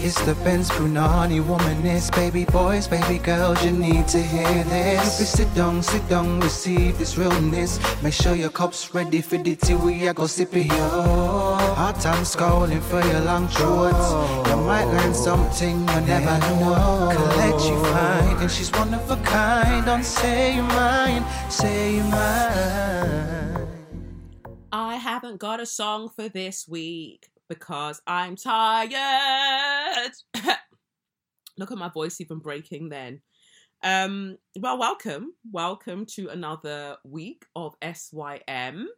It's the Benz Brunani womanist, baby boys, baby girls, you need to hear this. Please sit down, receive this realness. Make sure your cup's ready for the tea, we are go sip it, yo. Hard times calling for your long shorts. You might learn something you never know. Kelechi fine, and she's one of a kind. Don't say your mind, say your mind. I haven't got a song for this week. Because I'm tired. Look at my voice even breaking then. Well, welcome to another week of SYM.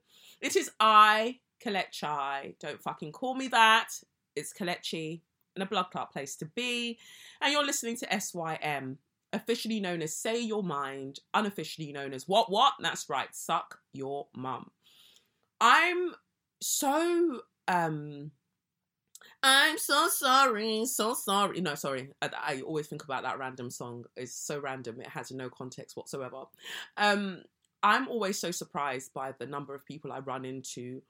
It is I, Kelechi. Don't fucking call me that. It's Kelechi in a blood clot place to be. And you're listening to SYM, officially known as Say Your Mind, unofficially known as What? That's right, Suck Your Mum. I'm so sorry. No, sorry. I always think about that random song. It's so random. It has no context whatsoever. I'm always so surprised by the number of people I run into,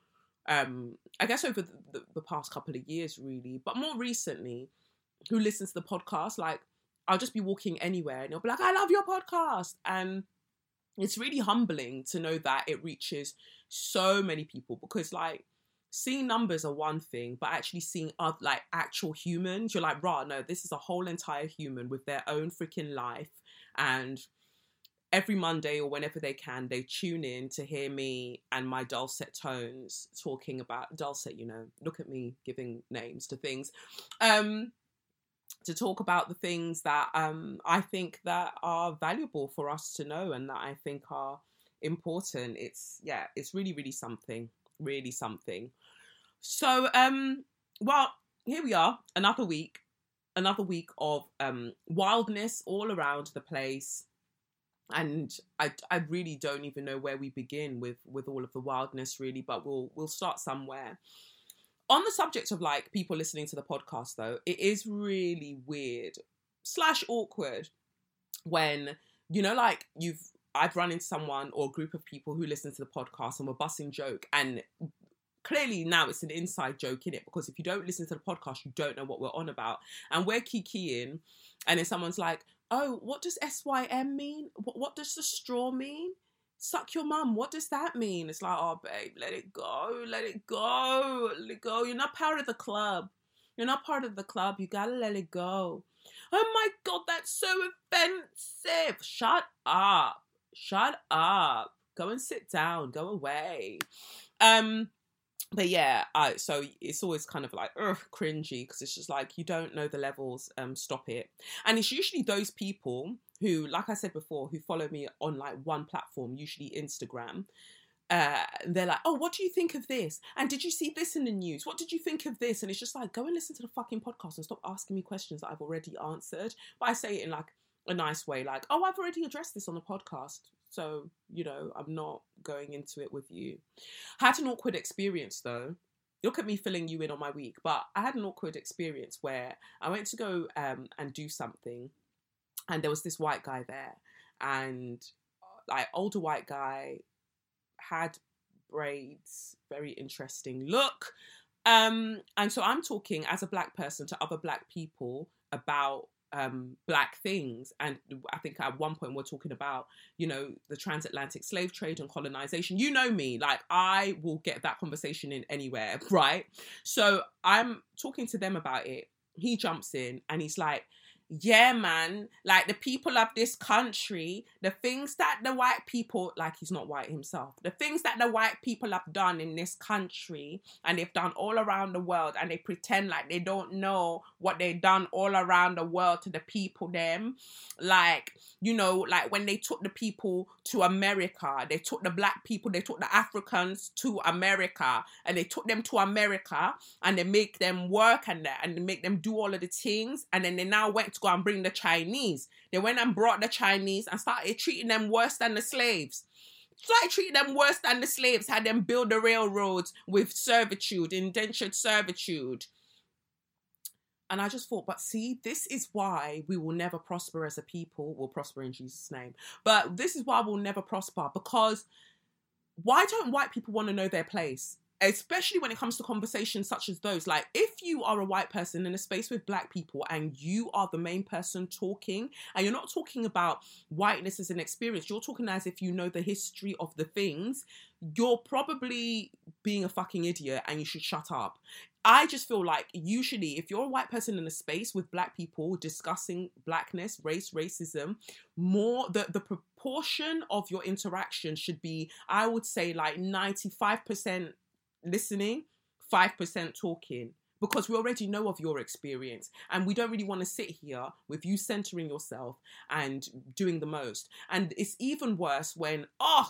I guess over the past couple of years, really, but more recently, who listen to the podcast. Like, I'll just be walking anywhere and they'll be like, I love your podcast. And it's really humbling to know that it reaches so many people because, like, seeing numbers are one thing, but actually seeing other, like, actual humans, you're like, rah, no, this is a whole entire human with their own freaking life. And every Monday or whenever they can, they tune in to hear me and my dulcet tones talking about dulcet, you know, look at me giving names to things, to talk about the things that I think that are valuable for us to know and that I think are important. It's really something. So, well, here we are, another week of wildness all around the place. And I really don't even know where we begin with all of the wildness, really, but we'll start somewhere. On the subject of, like, people listening to the podcast, though, it is really weird / awkward when, you know, like, I've run into someone or a group of people who listen to the podcast and we're busting joke. And clearly now it's an inside joke, innit? Because if you don't listen to the podcast, you don't know what we're on about. And we're kikiing. And then someone's like, oh, what does SYM mean? What does the straw mean? Suck your mum. What does that mean? It's like, oh, babe, let it go. You're not part of the club. You got to let it go. Oh my God, that's so offensive. Shut up. Go and sit down. Go away. But yeah, so it's always kind of like, ugh, cringy, because it's just like, you don't know the levels. Stop it. And it's usually those people who, like I said before, who follow me on, like, one platform, usually Instagram. They're like, oh, what do you think of this? And did you see this in the news? What did you think of this? And it's just like, go and listen to the fucking podcast and stop asking me questions that I've already answered. But I say it in, like, a nice way, like, oh, I've already addressed this on the podcast, so, you know, I'm not going into it with you. I had an awkward experience, though. Look at me filling you in on my week, but I had an awkward experience where I went to go and do something, and there was this white guy there, and, like, older white guy, had braids, very interesting look, and so I'm talking as a black person to other black people about black things. And I think at one point we're talking about, you know, the transatlantic slave trade and colonization. You know me, like, I will get that conversation in anywhere, right? So I'm talking to them about it. He jumps in and he's like, yeah, man, like, the people of this country, the things that the white people, like, he's not white himself, the things that the white people have done in this country, and they've done all around the world, and they pretend like they don't know what they've done all around the world to the people them. Like, you know, like, when they took the people to America, they took the black people, they took the Africans to America, and they took them to America, and they make them work, and they make them do all of the things, and then they now went to go and bring the Chinese. They went and brought the Chinese and started treating them worse than the slaves. Had them build the railroads with servitude, indentured servitude. And I just thought, but see, this is why we will never prosper as a people. We'll prosper in Jesus' name. But this is why we'll never prosper, because why don't white people want to know their place? Especially when it comes to conversations such as those. Like, if you are a white person in a space with black people and you are the main person talking, and you're not talking about whiteness as an experience, you're talking as if you know the history of the things, you're probably being a fucking idiot and you should shut up. I just feel like usually if you're a white person in a space with black people discussing blackness, race, racism, more the proportion of your interaction should be, I would say, like 95% listening, 5% talking, because we already know of your experience and we don't really want to sit here with you centering yourself and doing the most. And it's even worse when a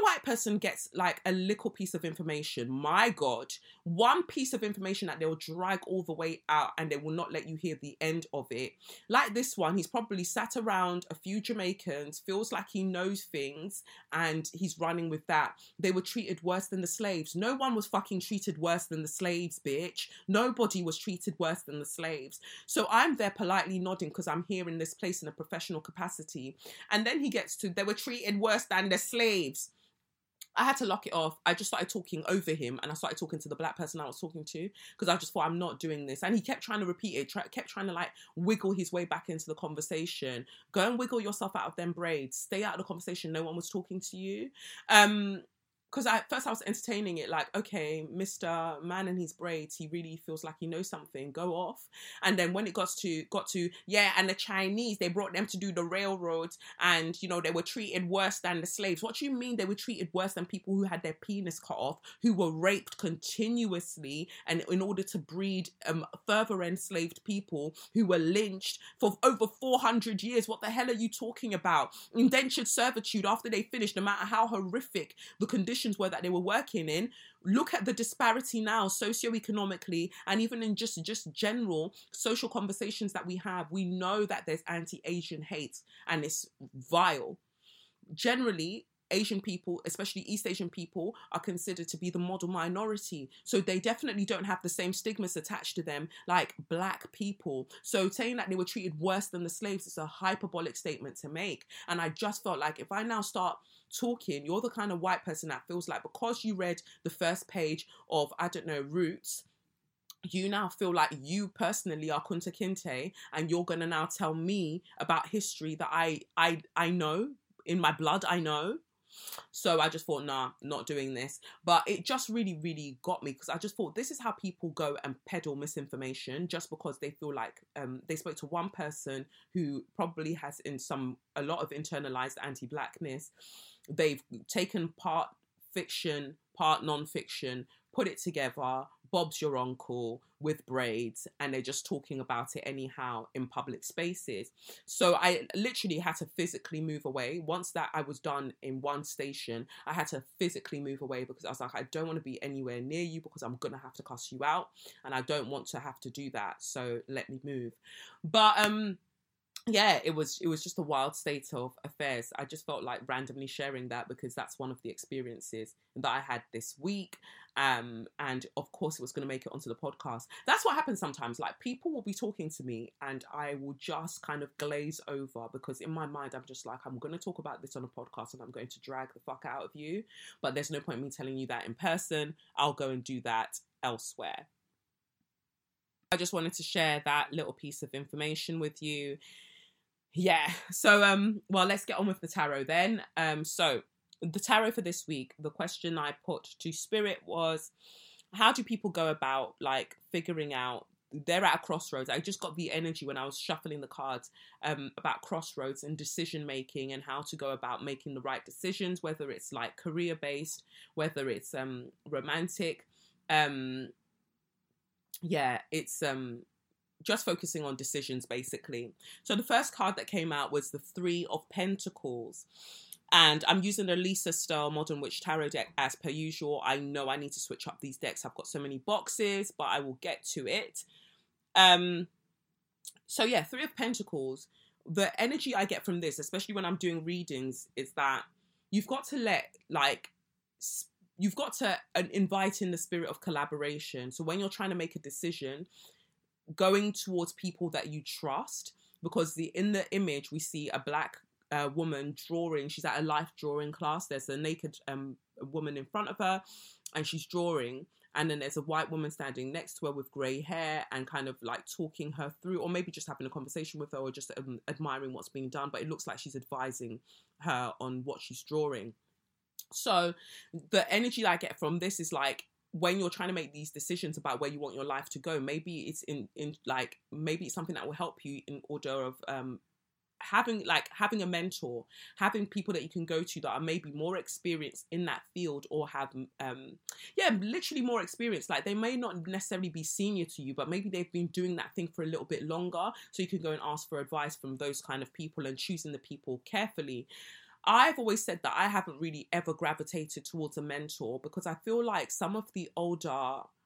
white person gets like a little piece of information, my God, one piece of information that they'll drag all the way out and they will not let you hear the end of it. Like this one, he's probably sat around a few Jamaicans, feels like he knows things and he's running with that. They were treated worse than the slaves. No one was fucking treated worse than the slaves, bitch. Nobody was treated worse than the slaves. So I'm there politely nodding because I'm here in this place in a professional capacity. And then he gets to, they were treated worse than the slaves. I had to lock it off. I just started talking over him and I started talking to the black person I was talking to because I just thought, I'm not doing this. And he kept trying to repeat it, kept trying to like wiggle his way back into the conversation. Go and wiggle yourself out of them braids. Stay out of the conversation. No one was talking to you. Because at first I was entertaining it like, okay, Mr. Man and his braids, he really feels like he knows something, go off. And then when it got to, yeah, and the Chinese, they brought them to do the railroads and, you know, they were treated worse than the slaves. What do you mean they were treated worse than people who had their penis cut off, who were raped continuously and in order to breed further enslaved people who were lynched for over 400 years? What the hell are you talking about? Indentured servitude after they finished, no matter how horrific the conditions were that they were working in. Look at the disparity now socioeconomically and even in just general social conversations that we have. We know that there's anti-Asian hate and it's vile. Generally, Asian people, especially East Asian people, are considered to be the model minority. So they definitely don't have the same stigmas attached to them like black people. So saying that they were treated worse than the slaves is a hyperbolic statement to make. And I just felt like if I now start talking, you're the kind of white person that feels like because you read the first page of, I don't know, Roots, you now feel like you personally are Kunta Kinte and you're going to now tell me about history that I know, in my blood I know. So I just thought, nah, not doing this. But it just really, really got me because I just thought this is how people go and peddle misinformation just because they feel like they spoke to one person who probably has a lot of internalized anti-blackness. They've taken part fiction, part non-fiction, put it together, Bob's your uncle with braids, and they're just talking about it anyhow in public spaces. So I literally had to physically move away. Once that I was done in one station, I had to physically move away because I was like, I don't want to be anywhere near you because I'm going to have to cuss you out and I don't want to have to do that. So let me move. But yeah, it was just a wild state of affairs. I just felt like randomly sharing that because that's one of the experiences that I had this week. And of course it was going to make it onto the podcast. That's what happens sometimes. Like people will be talking to me and I will just kind of glaze over because in my mind, I'm just like, I'm going to talk about this on a podcast and I'm going to drag the fuck out of you. But there's no point in me telling you that in person. I'll go and do that elsewhere. I just wanted to share that little piece of information with you. Yeah, so, well, let's get on with the tarot then. So the tarot for this week, the question I put to Spirit was, how do people go about like figuring out, they're at a crossroads. I just got the energy when I was shuffling the cards about crossroads and decision making and how to go about making the right decisions, whether it's like career based, whether it's romantic. Yeah, it's just focusing on decisions, basically. So the first card that came out was the Three of Pentacles. And I'm using the Lisa Style Modern Witch Tarot deck as per usual. I know I need to switch up these decks. I've got so many boxes, but I will get to it. So yeah, Three of Pentacles. The energy I get from this, especially when I'm doing readings, is that you've got to invite in the spirit of collaboration. So when you're trying to make a decision, going towards people that you trust, because in the image we see a black woman drawing. She's at a life drawing class. There's a naked woman in front of her and she's drawing. And then there's a white woman standing next to her with grey hair and kind of like talking her through, or maybe just having a conversation with her, or just admiring what's being done. But it looks like she's advising her on what she's drawing. So the energy I get from this is like, when you're trying to make these decisions about where you want your life to go, maybe it's maybe it's something that will help you in order of having a mentor, having people that you can go to that are maybe more experienced in that field, or have literally more experience. Like, they may not necessarily be senior to you, but maybe they've been doing that thing for a little bit longer, so you can go and ask for advice from those kind of people, and choosing the people carefully. I've always said that I haven't really ever gravitated towards a mentor, because I feel like some of the older,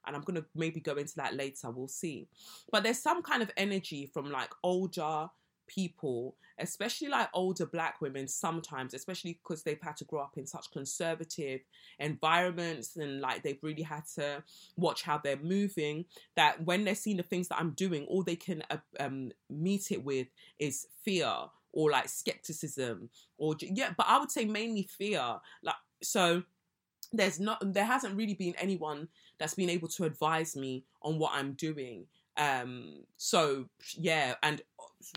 and I'm going to maybe go into that later, we'll see, but there's some kind of energy from like older people, especially like older black women sometimes, especially because they've had to grow up in such conservative environments, and like they've really had to watch how they're moving, that when they're seeing the things that I'm doing, all they can meet it with is fear, or like skepticism, or but I would say mainly fear. Like, so there hasn't really been anyone that's been able to advise me on what I'm doing. And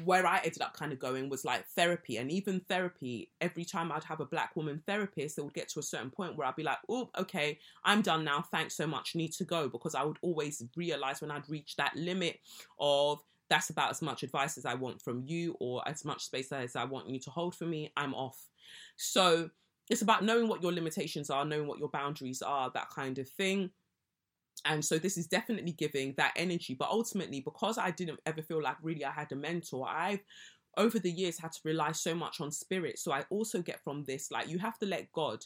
where I ended up kind of going was like therapy. And even therapy, every time I'd have a black woman therapist, it would get to a certain point where I'd be like, oh, okay, I'm done now, thanks so much, need to go. Because I would always realise when I'd reached that limit of, that's about as much advice as I want from you, or as much space as I want you to hold for me, I'm off. So it's about knowing what your limitations are, knowing what your boundaries are, that kind of thing. And so this is definitely giving that energy. But ultimately, because I didn't ever feel like really I had a mentor, I've over the years had to rely so much on spirit. So I also get from this, like, you have to let God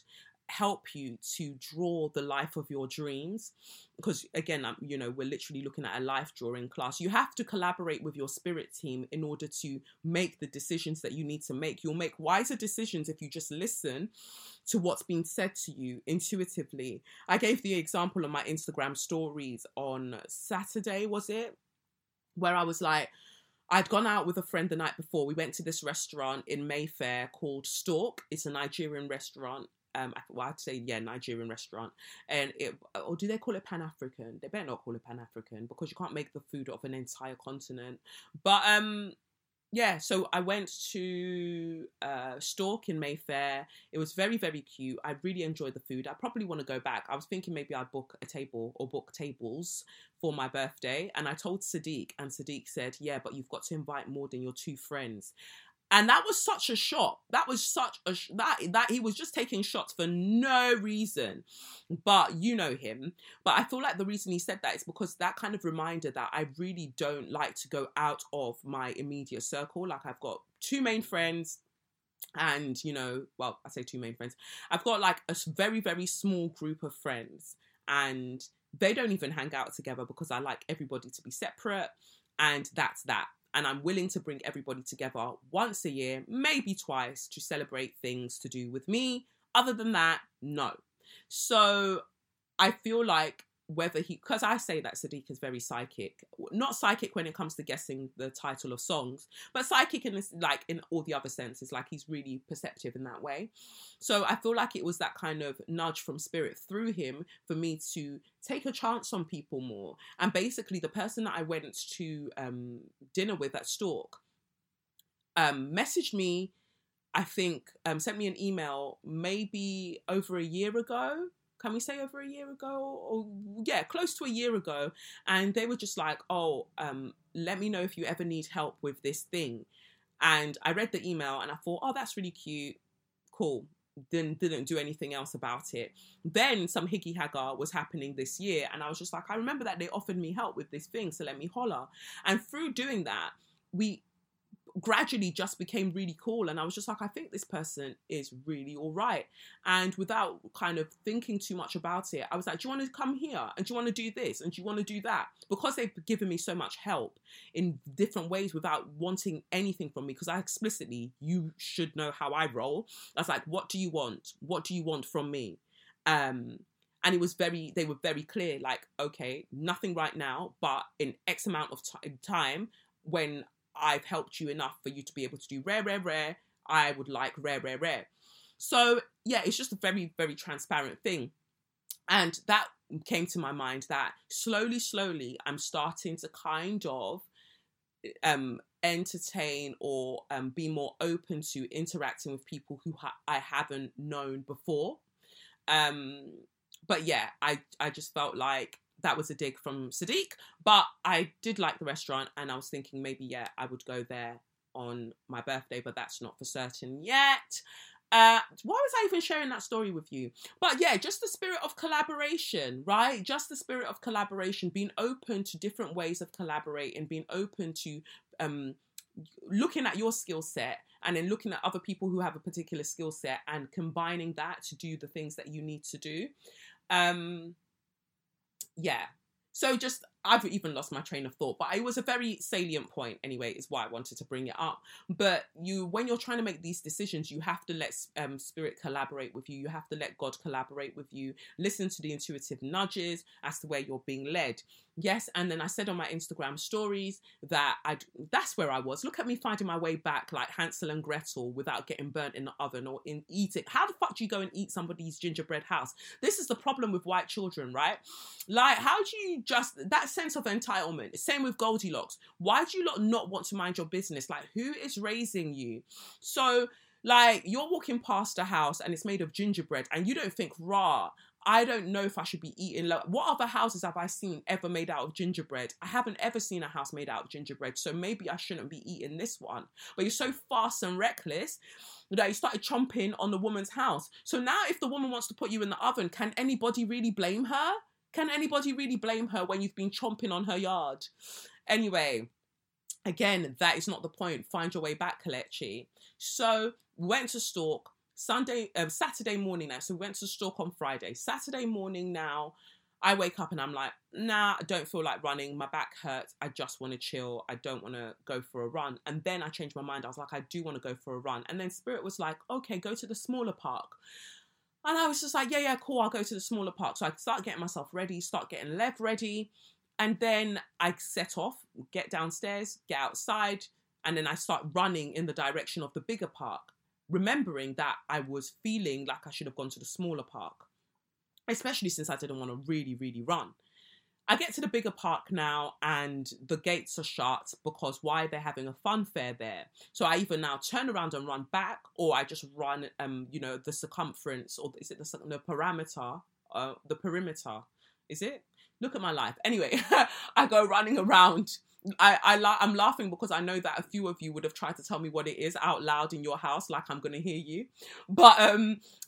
help you to draw the life of your dreams, because again, we're literally looking at a life drawing class. You have to collaborate with your spirit team in order to make the decisions that you need to make. You'll make wiser decisions if you just listen to what's being said to you intuitively. I gave the example on my Instagram stories on Saturday, was it, where I was like, I'd gone out with a friend the night before. We went to this restaurant in Mayfair called Stork. It's a Nigerian restaurant. I'd say, Nigerian restaurant. And or do they call it Pan-African? They better not call it Pan-African, because you can't make the food of an entire continent. But, so I went to Stork in Mayfair. It was very, very cute. I really enjoyed the food. I probably want to go back. I was thinking maybe I'd book a table, or book tables for my birthday. And I told Sadiq, and Sadiq said, yeah, but you've got to invite more than your two friends. And that was such a shock. That was such a that he was just taking shots for no reason. But you know him. But I feel like the reason he said that is because that kind of reminder that I really don't like to go out of my immediate circle. Like, I've got two main friends. And, I say two main friends. I've got like a very, very small group of friends. And they don't even hang out together, because I like everybody to be separate. And that's that. And I'm willing to bring everybody together once a year, maybe twice, to celebrate things to do with me. Other than that, no. So I feel like because I say that Sadiq is very psychic, not psychic when it comes to guessing the title of songs, but psychic in this, like in all the other senses, like he's really perceptive in that way. So I feel like it was that kind of nudge from spirit through him for me to take a chance on people more. And basically the person that I went to dinner with at Stork messaged me, I think, sent me an email maybe over a year ago. Can we say over a year ago? Or close to a year ago. And they were just like, oh, let me know if you ever need help with this thing. And I read the email and I thought, oh, that's really cute. Cool. Then didn't do anything else about it. Then some higgy haggar was happening this year. And I was just like, I remember that they offered me help with this thing, so let me holler. And through doing that, we gradually just became really cool. And I was just like, I think this person is really all right. And without kind of thinking too much about it, I was like, do you want to come here? And do you want to do this? And do you want to do that? Because they've given me so much help in different ways without wanting anything from me. Because I explicitly, you should know how I roll. I was like, what do you want? What do you want from me? And it was very, they were very clear, like, okay, nothing right now, but in X amount of time, when I've helped you enough for you to be able to do rare, I would like rare. So yeah, it's just a very, very transparent thing. And that came to my mind that slowly, I'm starting to kind of entertain or be more open to interacting with people who I haven't known before. But yeah, I just felt like that was a dig from Sadiq, but I did like the restaurant and I was thinking maybe, yeah, I would go there on my birthday, but that's not for certain yet. Why was I even sharing that story with you? But yeah, just the spirit of collaboration, right? Just the spirit of collaboration, being open to different ways of collaborating, being open to looking at your skill set and then looking at other people who have a particular skill set and combining that to do the things that you need to do. Yeah. So just, I've even lost my train of thought, but it was a very salient point anyway, is why I wanted to bring it up. But you, when you're trying to make these decisions, you have to let spirit collaborate with you. You have to let God collaborate with you. Listen to the intuitive nudges as to where you're being led. Yes. And then I said on my Instagram stories that that's where I was. Look at me finding my way back like Hansel and Gretel without getting burnt in the oven or in eating. How the fuck do you go and eat somebody's gingerbread house? This is the problem with white children, right? Like, how do you that sense of entitlement, same with Goldilocks. Why do you lot not want to mind your business? Like, who is raising you? So like, you're walking past a house and it's made of gingerbread and you don't think, rah, I don't know if I should be eating. What other houses have I seen ever made out of gingerbread? I haven't ever seen a house made out of gingerbread, so maybe I shouldn't be eating this one. But you're so fast and reckless that you started chomping on the woman's house. So now if the woman wants to put you in the oven, can anybody really blame her? Can anybody really blame her when you've been chomping on her yard? Anyway, again, that is not the point. Find your way back, Kelechi. So went to Stork Saturday morning now. So went to Stork on Friday. Saturday morning now, I wake up and I'm like, nah, I don't feel like running. My back hurts. I just want to chill. I don't want to go for a run. And then I changed my mind. I was like, I do want to go for a run. And then Spirit was like, okay, go to the smaller park. And I was just like, yeah, cool, I'll go to the smaller park. So I start getting myself ready, start getting Lev ready. And then I set off, get downstairs, get outside. And then I start running in the direction of the bigger park, remembering that I was feeling like I should have gone to the smaller park, especially since I didn't want to really, really run. I get to the bigger park now and the gates are shut because why? They're having a fun fair there. So I even now turn around and run back, or I just run, the circumference, or is it the parameter? The perimeter, is it? Look at my life. Anyway, I go running around. I'm laughing because I know that a few of you would have tried to tell me what it is out loud in your house, like I'm going to hear you. But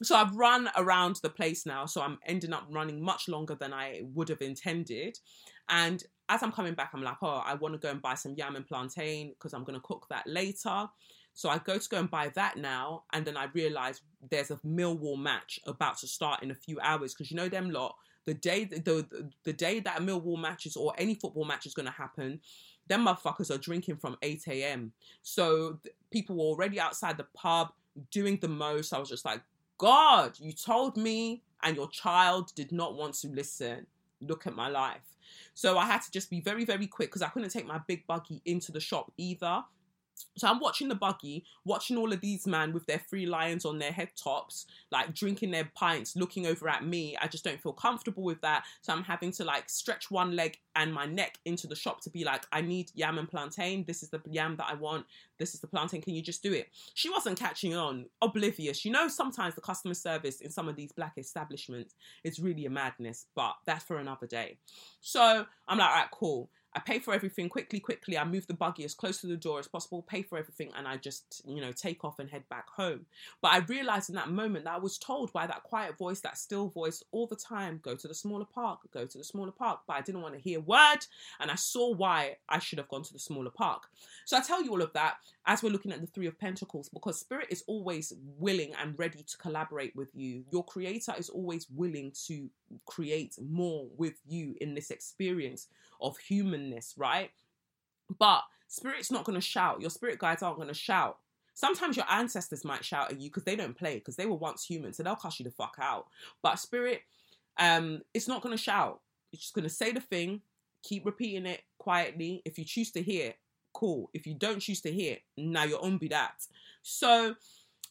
so I've run around the place now. So I'm ending up running much longer than I would have intended. And as I'm coming back, I'm like, oh, I want to go and buy some yam and plantain because I'm going to cook that later. So I go and buy that now. And then I realise there's a Millwall match about to start in a few hours because you know them lot. The day that a Millwall matches or any football match is going to happen, them motherfuckers are drinking from 8 a.m. So people were already outside the pub doing the most. I was just like, God, you told me and your child did not want to listen. Look at my life. So I had to just be very, very quick because I couldn't take my big buggy into the shop either. So I'm watching the buggy, watching all of these men with their three lions on their head tops, like drinking their pints, looking over at me. I just don't feel comfortable with that. So I'm having to like stretch one leg and my neck into the shop to be like, I need yam and plantain. This is the yam that I want. This is the plantain. Can you just do it? She wasn't catching on, oblivious. You know, sometimes the customer service in some of these black establishments is really a madness, but that's for another day. So I'm like, all right, cool. I pay for everything quickly. I move the buggy as close to the door as possible, pay for everything, and I just, take off and head back home. But I realised in that moment that I was told by that quiet voice, that still voice all the time, go to the smaller park. But I didn't want to hear a word, and I saw why I should have gone to the smaller park. So I tell you all of that as we're looking at the Three of Pentacles, because Spirit is always willing and ready to collaborate with you. Your Creator is always willing to create more with you in this experience of humanness, right? But Spirit's not going to shout. Your spirit guides aren't going to shout. Sometimes your ancestors might shout at you because they don't play, because they were once human, so they'll cuss you the fuck out. But Spirit It's not going to shout. It's just going to say the thing, keep repeating it quietly. If you choose to hear, cool. If you don't choose to hear, now your own be that. So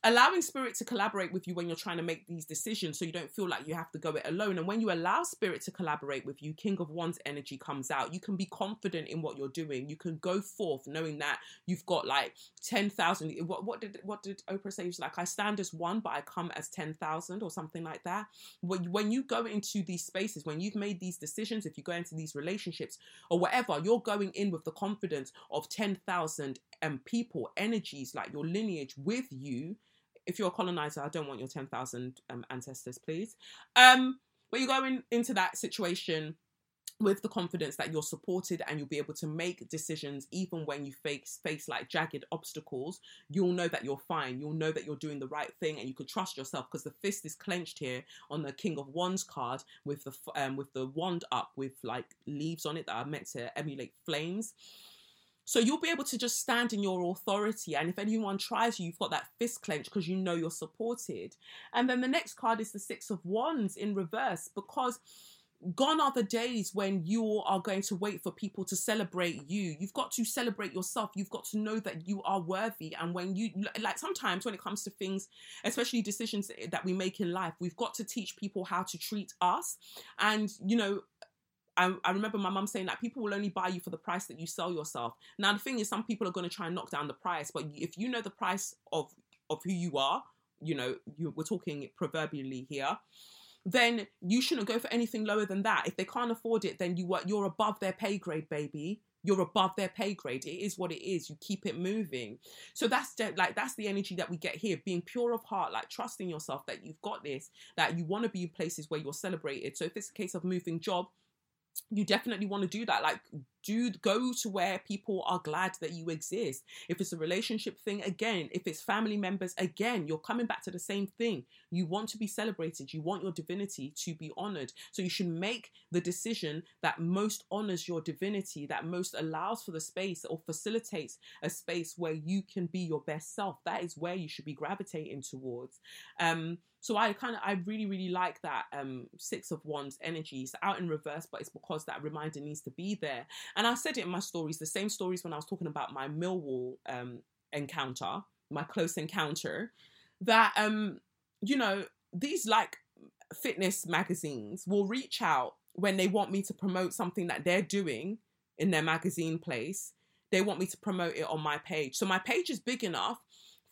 allowing spirit to collaborate with you when you're trying to make these decisions so you don't feel like you have to go it alone. And when you allow spirit to collaborate with you, King of Wands energy comes out. You can be confident in what you're doing. You can go forth knowing that you've got like 10,000. What did Oprah say? She was like, I stand as one, but I come as 10,000 or something like that. When you go into these spaces, when you've made these decisions, if you go into these relationships or whatever, you're going in with the confidence of 10,000 people, energies, like your lineage with you. If you're a colonizer, I don't want your 10,000 ancestors, please. But you're going into that situation with the confidence that you're supported and you'll be able to make decisions even when you face like jagged obstacles. You'll know that you're fine. You'll know that you're doing the right thing and you can trust yourself because the fist is clenched here on the King of Wands card with the wand up with like leaves on it that are meant to emulate flames. So you'll be able to just stand in your authority. And if anyone tries you, you've got that fist clench because you know you're supported. And then the next card is the Six of Wands in reverse, because gone are the days when you are going to wait for people to celebrate you. You've got to celebrate yourself. You've got to know that you are worthy. And when you, like sometimes when it comes to things, especially decisions that we make in life, we've got to teach people how to treat us. And, you know, I remember my mum saying that people will only buy you for the price that you sell yourself. Now, the thing is, some people are going to try and knock down the price, but if you know the price of who you are, you know, we're talking proverbially here, then you shouldn't go for anything lower than that. If they can't afford it, then you're above their pay grade, baby. You're above their pay grade. It is what it is. You keep it moving. So that's the energy that we get here. Being pure of heart, like trusting yourself that you've got this, that you want to be in places where you're celebrated. So if it's a case of moving job, you definitely want to do that. Like, go to where people are glad that you exist. If it's a relationship thing, again, if it's family members, again, you're coming back to the same thing. You want to be celebrated. You want your divinity to be honored. So you should make the decision that most honors your divinity, that most allows for the space or facilitates a space where you can be your best self. That is where you should be gravitating towards. So I really, really like that Six of Wands energy. It's out in reverse, but it's because that reminder needs to be there. And I said it in my stories, the same stories when I was talking about my Millwall encounter, my close encounter, that, you know, these like fitness magazines will reach out when they want me to promote something that they're doing in their magazine place. They want me to promote it on my page. So my page is big enough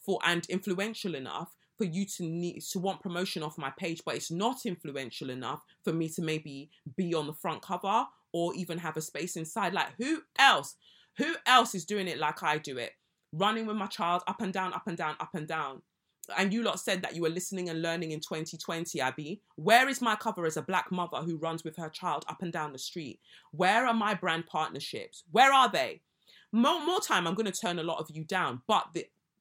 for and influential enough for you to need to want promotion off my page, but it's not influential enough for me to maybe be on the front cover or even have a space inside. Like, who else is doing it like I do it? Running with my child up and down, up and down, up and down. And you lot said that you were listening and learning in 2020, Abby. Where is my cover as a black mother who runs with her child up and down the street? Where are my brand partnerships? Where are they? More time, I'm going to turn a lot of you down, but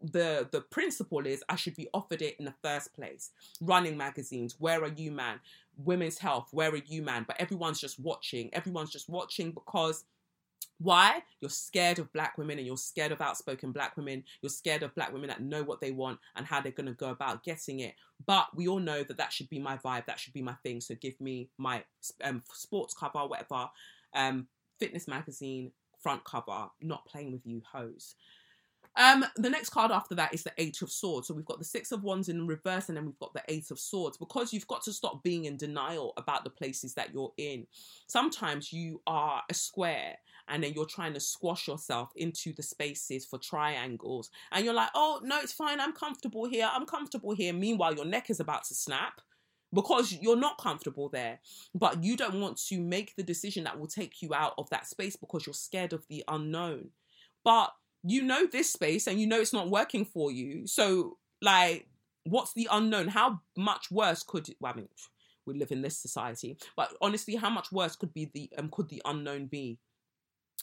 the principle is I should be offered it in the first place. Running magazines, where are you, man? Women's health, where are you, man? But everyone's just watching because why? You're scared of black women and you're scared of outspoken black women. You're scared of black women that know what they want and how they're going to go about getting it. But we all know that should be my vibe. That should be my thing. So give me my sports cover, whatever, fitness magazine, front cover, not playing with you hoes. The next card after that is the Eight of Swords. So we've got the Six of Wands in reverse and then we've got the Eight of Swords, because you've got to stop being in denial about the places that you're in. Sometimes you are a square and then you're trying to squash yourself into the spaces for triangles and you're like, oh, no, it's fine. I'm comfortable here. Meanwhile, your neck is about to snap because you're not comfortable there, but you don't want to make the decision that will take you out of that space because you're scared of the unknown. But you know this space and you know it's not working for you. So, like, what's the unknown? How much worse could it... Well, I mean, we live in this society. But honestly, how much worse could the unknown be?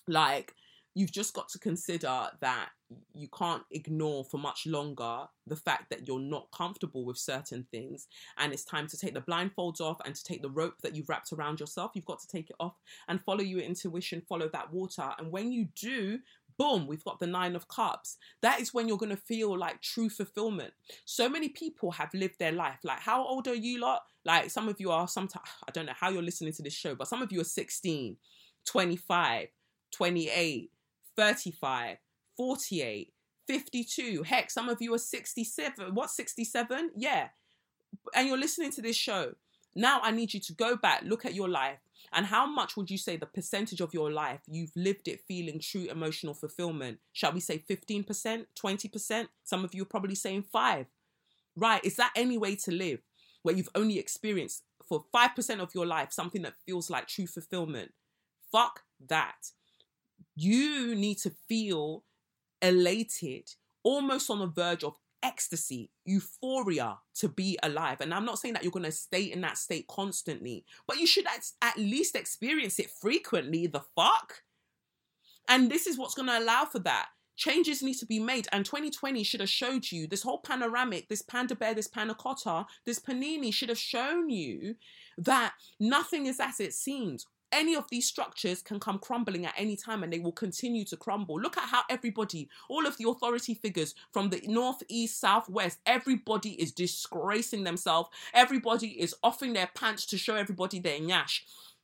Like, you've just got to consider that you can't ignore for much longer the fact that you're not comfortable with certain things. And it's time to take the blindfolds off and to take the rope that you've wrapped around yourself. You've got to take it off and follow your intuition, follow that water. And when you do... boom, we've got the 9 of Cups. That is when you're going to feel like true fulfillment. So many people have lived their life. Like, how old are you lot? Like, some of you are sometimes, I don't know how you're listening to this show, but some of you are 16, 25, 28, 35, 48, 52. Heck, some of you are 67. What, 67? Yeah. And you're listening to this show. Now I need you to go back, look at your life, and how much would you say the percentage of your life you've lived it feeling true emotional fulfillment? Shall we say 15%, 20%? Some of you are probably saying 5%. Right, is that any way to live where you've only experienced for 5% of your life something that feels like true fulfillment? Fuck that. You need to feel elated, almost on the verge of ecstasy, euphoria to be alive. And I'm not saying that you're going to stay in that state constantly, but you should at least experience it frequently, the fuck? And this is what's going to allow for that. Changes need to be made. And 2020 should have showed you this whole panoramic, this panda bear, this panna cotta, this panini should have shown you that nothing is as it seems. Any of these structures can come crumbling at any time and they will continue to crumble. Look at how everybody, all of the authority figures from the north, east, south, west, everybody is disgracing themselves. Everybody is offing their pants to show everybody their nyash.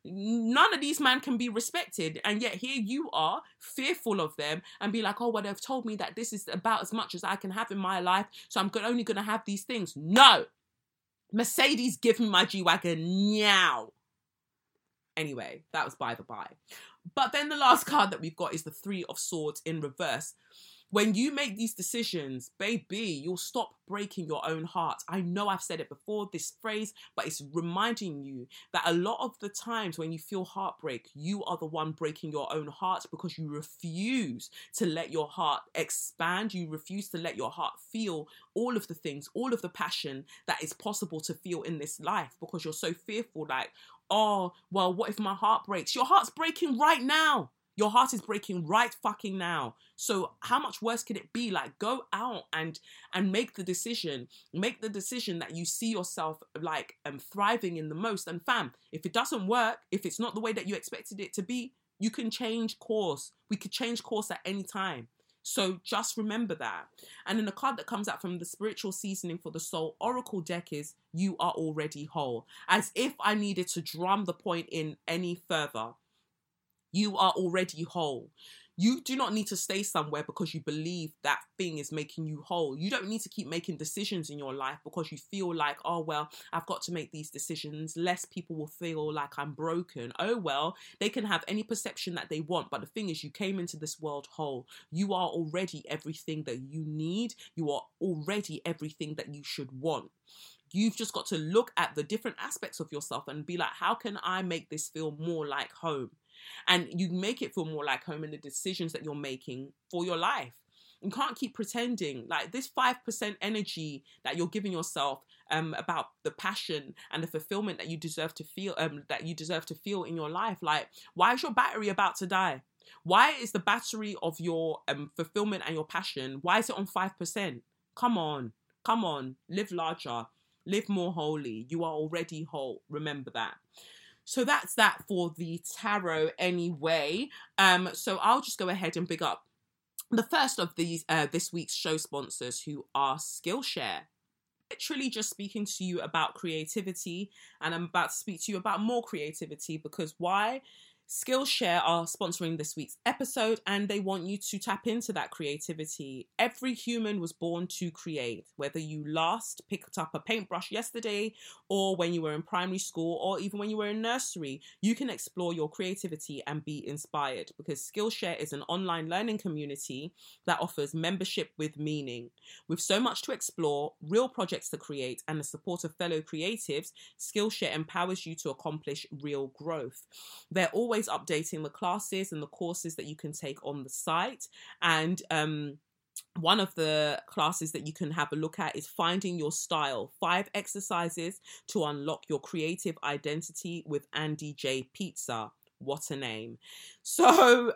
None of these men can be respected. And yet here you are fearful of them and be like, oh, well, they've told me that this is about as much as I can have in my life. So I'm only going to have these things. No. Mercedes, give me my G-Wagon now. Anyway, that was by the by. But then the last card that we've got is the 3 of Swords in reverse. When you make these decisions, baby, you'll stop breaking your own heart. I know I've said it before, this phrase, but it's reminding you that a lot of the times when you feel heartbreak, you are the one breaking your own heart because you refuse to let your heart expand. You refuse to let your heart feel all of the things, all of the passion that is possible to feel in this life because you're so fearful, like, oh, well, what if my heart breaks? Your heart's breaking right now. Your heart is breaking right fucking now. So how much worse could it be? Like, go out and make the decision. Make the decision that you see yourself, like, thriving in the most. And fam, if it doesn't work, if it's not the way that you expected it to be, you can change course. We could change course at any time. So just remember that. And then the card that comes out from the spiritual seasoning for the soul oracle deck is you are already whole. As if I needed to drum the point in any further. You are already whole. You do not need to stay somewhere because you believe that thing is making you whole. You don't need to keep making decisions in your life because you feel like, oh, well, I've got to make these decisions. Less people will feel like I'm broken. Oh, well, they can have any perception that they want. But the thing is, you came into this world whole. You are already everything that you need. You are already everything that you should want. You've just got to look at the different aspects of yourself and be like, how can I make this feel more like home? And you make it feel more like home in the decisions that you're making for your life. You can't keep pretending. Like, this 5% energy that you're giving yourself about the passion and the fulfillment that you deserve to feel in your life. Like, why is your battery about to die? Why is the battery of your fulfillment and your passion? Why is it on 5%? Come on, live larger, live more wholly. You are already whole. Remember that. So that's that for the tarot anyway. So I'll just go ahead and big up the first of these this week's show sponsors, who are Skillshare. Literally just speaking to you about creativity, and I'm about to speak to you about more creativity because why? Skillshare are sponsoring this week's episode and they want you to tap into that creativity. Every human was born to create, whether you last picked up a paintbrush yesterday or when you were in primary school or even when you were in nursery, you can explore your creativity and be inspired because Skillshare is an online learning community that offers membership with meaning. With so much to explore, real projects to create and the support of fellow creatives, Skillshare empowers you to accomplish real growth. They're always updating the classes and the courses that you can take on the site, and one of the classes that you can have a look at is Finding Your Style, 5 exercises to unlock your creative identity with Andy J. Pizza. What a name. So,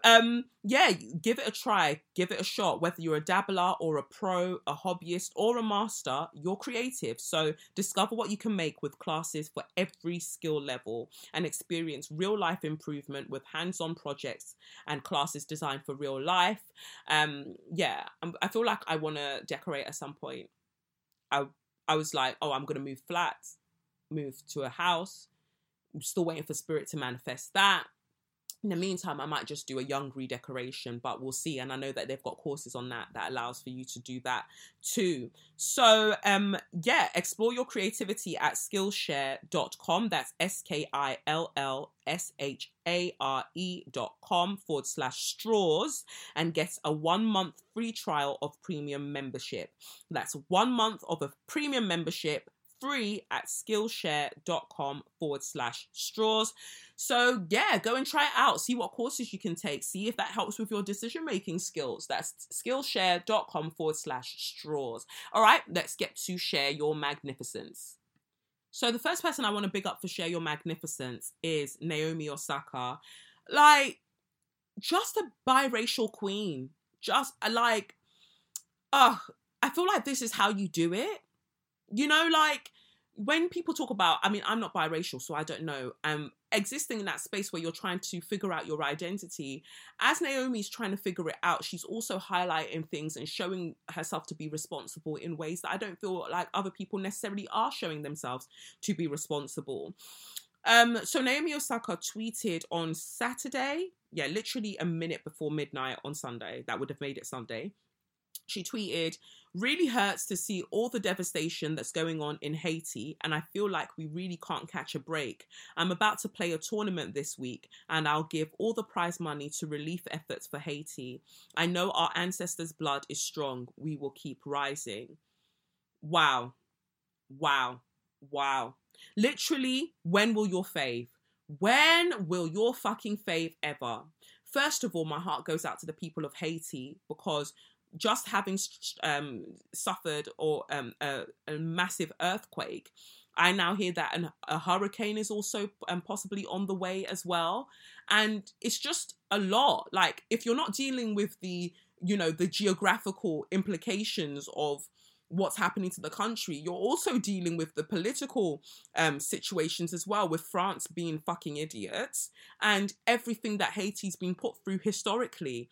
yeah, give it a try. Give it a shot. Whether you're a dabbler or a pro, a hobbyist or a master, you're creative. So discover what you can make with classes for every skill level and experience real life improvement with hands-on projects and classes designed for real life. Yeah, I feel like I want to decorate at some point. I was like, oh, I'm going to move flats, move to a house. I'm still waiting for spirit to manifest that. In the meantime, I might just do a young redecoration, but we'll see. And I know that they've got courses on that that allows for you to do that too. So, yeah, explore your creativity at Skillshare.com. That's Skillshare.com/straws and get a 1 month free trial of premium membership. That's 1 month of a premium membership free at Skillshare.com/straws. So yeah, go and try it out. See what courses you can take. See if that helps with your decision-making skills. That's Skillshare.com/straws. All right, let's get to Share Your Magnificence. So the first person I want to big up for Share Your Magnificence is Naomi Osaka. Like, just a biracial queen. Just like, I feel like this is how you do it. You know, like, when people talk about, I mean, I'm not biracial, so I don't know. Existing in that space where you're trying to figure out your identity, as Naomi's trying to figure it out, she's also highlighting things and showing herself to be responsible in ways that I don't feel like other people necessarily are showing themselves to be responsible. So Naomi Osaka tweeted on Saturday, yeah, literally a minute before midnight on Sunday, that would have made it Sunday. She tweeted, "Really hurts to see all the devastation that's going on in Haiti, and I feel like we really can't catch a break. I'm about to play a tournament this week, and I'll give all the prize money to relief efforts for Haiti. I know our ancestors' blood is strong. We will keep rising." Wow. Wow. Wow. Literally, when will your fave? When will your fucking fave ever? First of all, my heart goes out to the people of Haiti, because just having suffered or a massive earthquake, I now hear that a hurricane is also possibly on the way as well. And it's just a lot. Like, if you're not dealing with the, you know, the geographical implications of what's happening to the country, you're also dealing with the political situations as well, with France being fucking idiots and everything that Haiti's been put through historically.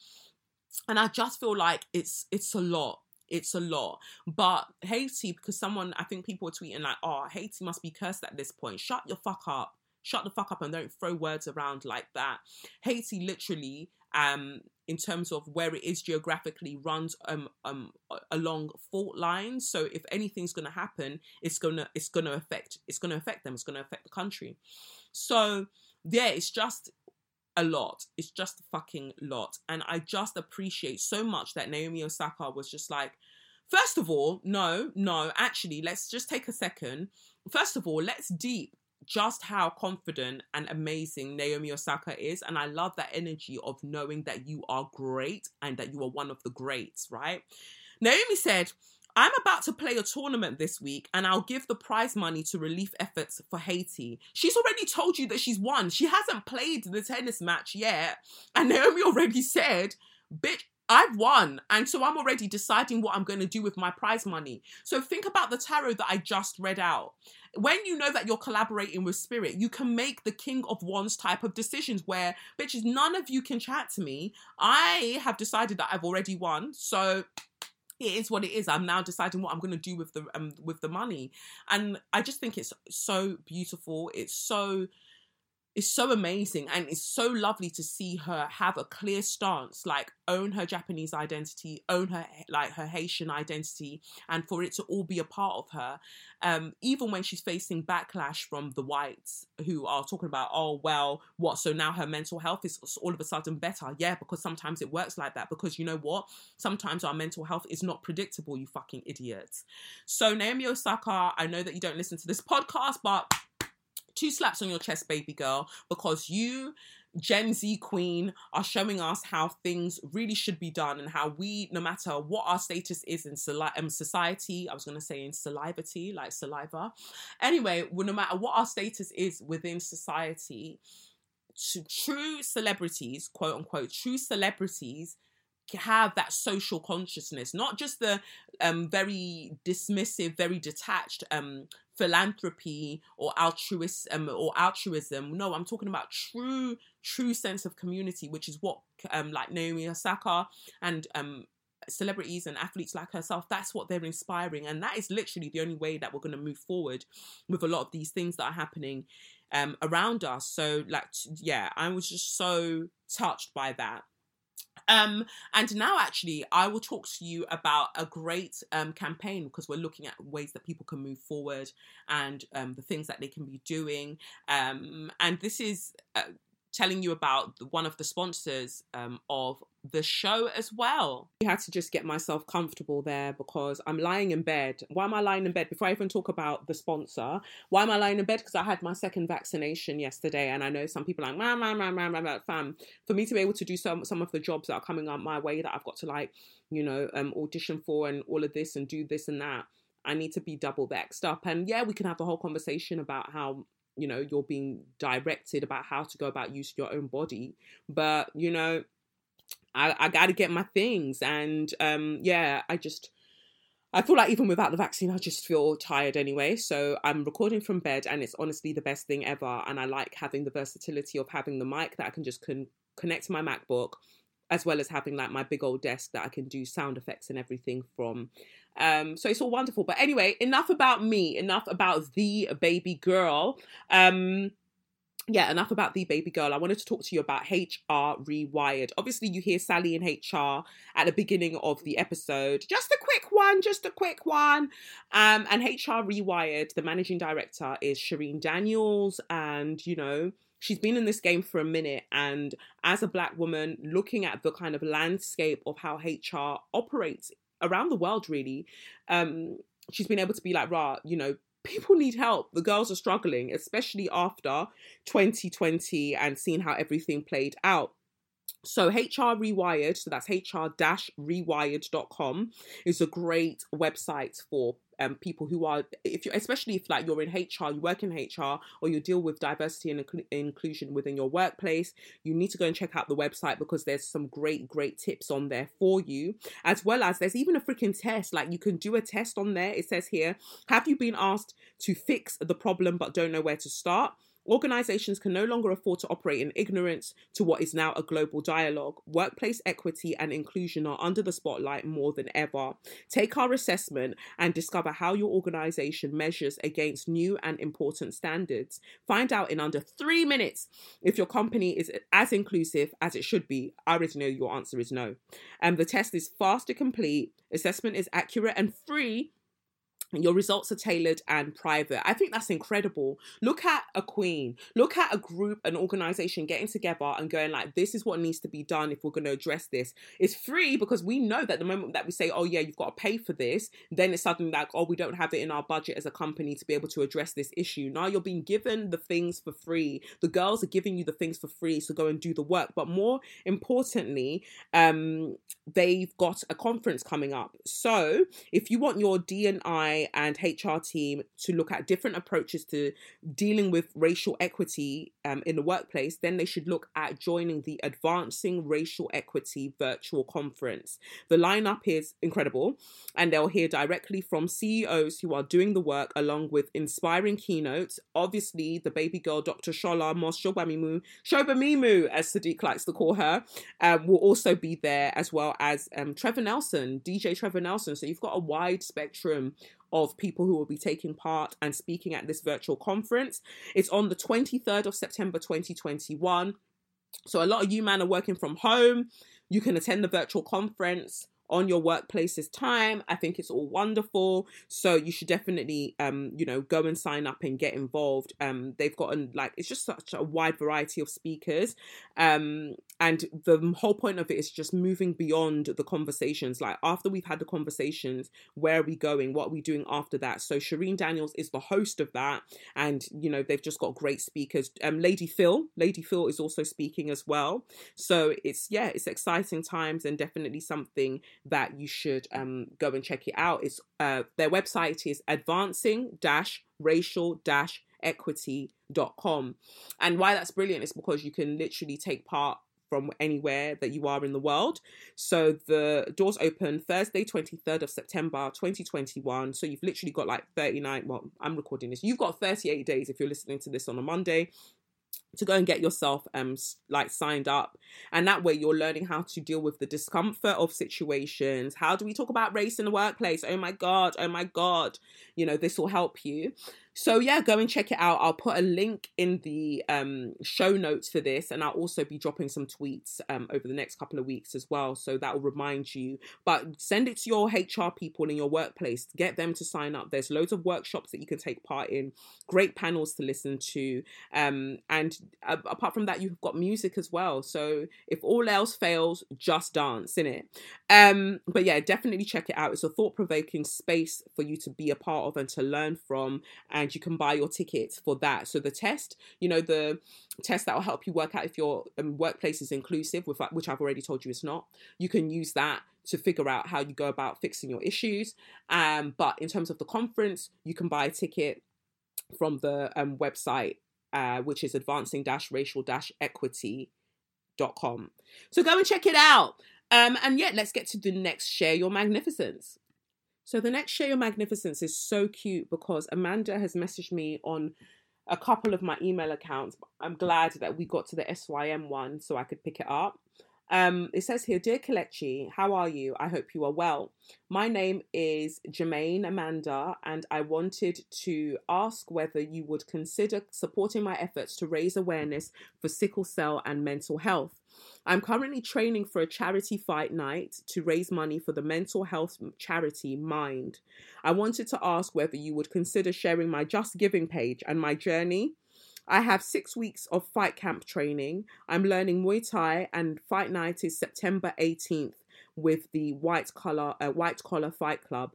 And I just feel like it's a lot. It's a lot. But Haiti, because someone, I think people are tweeting like, oh, Haiti must be cursed at this point. Shut your fuck up. Shut the fuck up and don't throw words around like that. Haiti literally, in terms of where it is geographically, runs along fault lines. So if anything's gonna happen, it's gonna affect them. It's gonna affect the country. So yeah, it's just a lot. It's just a fucking lot. And I just appreciate so much that Naomi Osaka was just like, first of all, no, actually, let's just take a second. First of all, let's deep just how confident and amazing Naomi Osaka is. And I love that energy of knowing that you are great and that you are one of the greats, right? Naomi said, "I'm about to play a tournament this week and I'll give the prize money to relief efforts for Haiti." She's already told you that she's won. She hasn't played the tennis match yet. And Naomi already said, bitch, I've won. And so I'm already deciding what I'm going to do with my prize money. So think about the tarot that I just read out. When you know that you're collaborating with spirit, you can make the King of Wands type of decisions where, bitches, none of you can chat to me. I have decided that I've already won. So it is what it is. I'm now deciding what I'm going to do with the money. And I just think it's so beautiful. It's so amazing. And it's so lovely to see her have a clear stance, like own her Japanese identity, own her, like, her Haitian identity, and for it to all be a part of her. Even when she's facing backlash from the whites who are talking about, oh, well, what? So now her mental health is all of a sudden better. Yeah, because sometimes it works like that, because you know what? Sometimes our mental health is not predictable, you fucking idiots. So Naomi Osaka, I know that you don't listen to this podcast, but two slaps on your chest, baby girl, because you, Gen Z queen, are showing us how things really should be done and how we, no matter what our status is in society, I was going to say in salivity, like saliva. Anyway, well, no matter what our status is within society, true celebrities, quote unquote, true celebrities have that social consciousness, not just the very dismissive, very detached philanthropy or altruism. No, I'm talking about true sense of community, which is what like Naomi Osaka and celebrities and athletes like herself, that's what they're inspiring. And that is literally the only way that we're going to move forward with a lot of these things that are happening around us. So like, yeah, I was just so touched by that. And now actually I will talk to you about a great campaign, because we're looking at ways that people can move forward and the things that they can be doing. And this is telling you about one of the sponsors of the show as well. I had to just get myself comfortable there because I'm lying in bed. Why am I lying in bed? Before I even talk about the sponsor, why am I lying in bed? Because I had my second vaccination yesterday, and I know some people are like, fam. For me to be able to do some of the jobs that are coming up my way that I've got to like, you know, audition for and all of this and do this and that, I need to be double vaxxed up. And yeah, we can have the whole conversation about how, you know, you're being directed about how to go about using your own body. But, you know, I got to get my things. And yeah, I feel like even without the vaccine, I just feel tired anyway. So I'm recording from bed, and it's honestly the best thing ever. And I like having the versatility of having the mic that I can just connect to my MacBook, as well as having like my big old desk that I can do sound effects and everything from. So it's all wonderful. But anyway, enough about me, enough about the baby girl. Enough about the baby girl. I wanted to talk to you about HR Rewired. Obviously, you hear Sally in HR at the beginning of the episode. Just a quick one. And HR Rewired, the managing director is Shireen Daniels. And, you know, she's been in this game for a minute, and as a black woman looking at the kind of landscape of how HR operates around the world, really, she's been able to be like, rah, you know, people need help. The girls are struggling, especially after 2020 and seeing how everything played out. So HR Rewired, so that's hr-rewired.com, is a great website for people who are, especially if you're in HR, you work in HR, or you deal with diversity and inclusion within your workplace. You need to go and check out the website, because there's some great tips on there for you, as well as there's even a freaking test. Like, you can do a test on there. It says here, have you been asked to fix the problem but don't know where to start? Organizations can no longer afford to operate in ignorance to what is now a global dialogue. Workplace equity and inclusion are under the spotlight more than ever. Take our assessment and discover how your organization measures against new and important standards. Find out in under 3 minutes if your company is as inclusive as it should be. I already know your answer is no. The test is fast to complete. Assessment is accurate and free. And your results are tailored and private. I think that's incredible. Look at a queen. Look at a group, an organisation getting together and going like, this is what needs to be done if we're going to address this. It's free, because we know that the moment that we say, oh yeah, you've got to pay for this, then it's suddenly like, oh, we don't have it in our budget as a company to be able to address this issue. Now you're being given the things for free. The girls are giving you the things for free, so go and do the work. But more importantly, they've got a conference coming up. So if you want your D&I and HR team to look at different approaches to dealing with racial equity in the workplace, then they should look at joining the Advancing Racial Equity Virtual Conference. The lineup is incredible, and they'll hear directly from CEOs who are doing the work, along with inspiring keynotes. Obviously, the baby girl, Dr. Shola Moss Shobamimu, as Sadiq likes to call her, will also be there, as well as Trevor Nelson, DJ Trevor Nelson. So you've got a wide spectrum of people who will be taking part and speaking at this virtual conference. It's on the 23rd of September 2021. So a lot of you, man, are working from home. You can attend the virtual conference on your workplace's time. I think it's all wonderful. So you should definitely, go and sign up and get involved. They've gotten it's just such a wide variety of speakers. And the whole point of it is just moving beyond the conversations. Like, after we've had the conversations, where are we going? What are we doing after that? So Shireen Daniels is the host of that. And, you know, they've just got great speakers. Lady Phil is also speaking as well. So it's exciting times, and definitely something that you should go and check it out. It's their website is advancing-racial-equity.com. Issue.com. And why that's brilliant is because you can literally take part from anywhere that you are in the world. So the doors open Thursday, 23rd of September, 2021. So you've literally got like 39, well, I'm recording this. You've got 38 days if you're listening to this on a Monday to go and get yourself signed up. And that way you're learning how to deal with the discomfort of situations. How do we talk about race in the workplace? Oh my God. You know, this will help you. So yeah, go and check it out. I'll put a link in the show notes for this, and I'll also be dropping some tweets over the next couple of weeks as well. So that will remind you, but send it to your HR people in your workplace. Get them to sign up. There's loads of workshops that you can take part in, great panels to listen to. And apart from that, you've got music as well. So if all else fails, just dance, innit? But yeah, definitely check it out. It's a thought-provoking space for you to be a part of and to learn from. And you can buy your tickets for that. So the test, the test that will help you work out if your workplace is inclusive, which I've already told you it's not. You can use that to figure out how you go about fixing your issues. But in terms of the conference, you can buy a ticket from the website, which is advancing-racial-equity.com. So go and check it out. And let's get to the next Share Your Magnificence. So the next Share Your Magnificence is so cute because Amanda has messaged me on a couple of my email accounts. I'm glad that we got to the SYM one so I could pick it up. It says here, Dear Kelechi, how are you? I hope you are well. My name is Jermaine Amanda, and I wanted to ask whether you would consider supporting my efforts to raise awareness for sickle cell and mental health. I'm currently training for a charity fight night to raise money for the mental health charity Mind. I wanted to ask whether you would consider sharing my Just Giving page and my journey. I have 6 weeks of fight camp training. I'm learning Muay Thai, and fight night is September 18th with the White Collar Fight Club.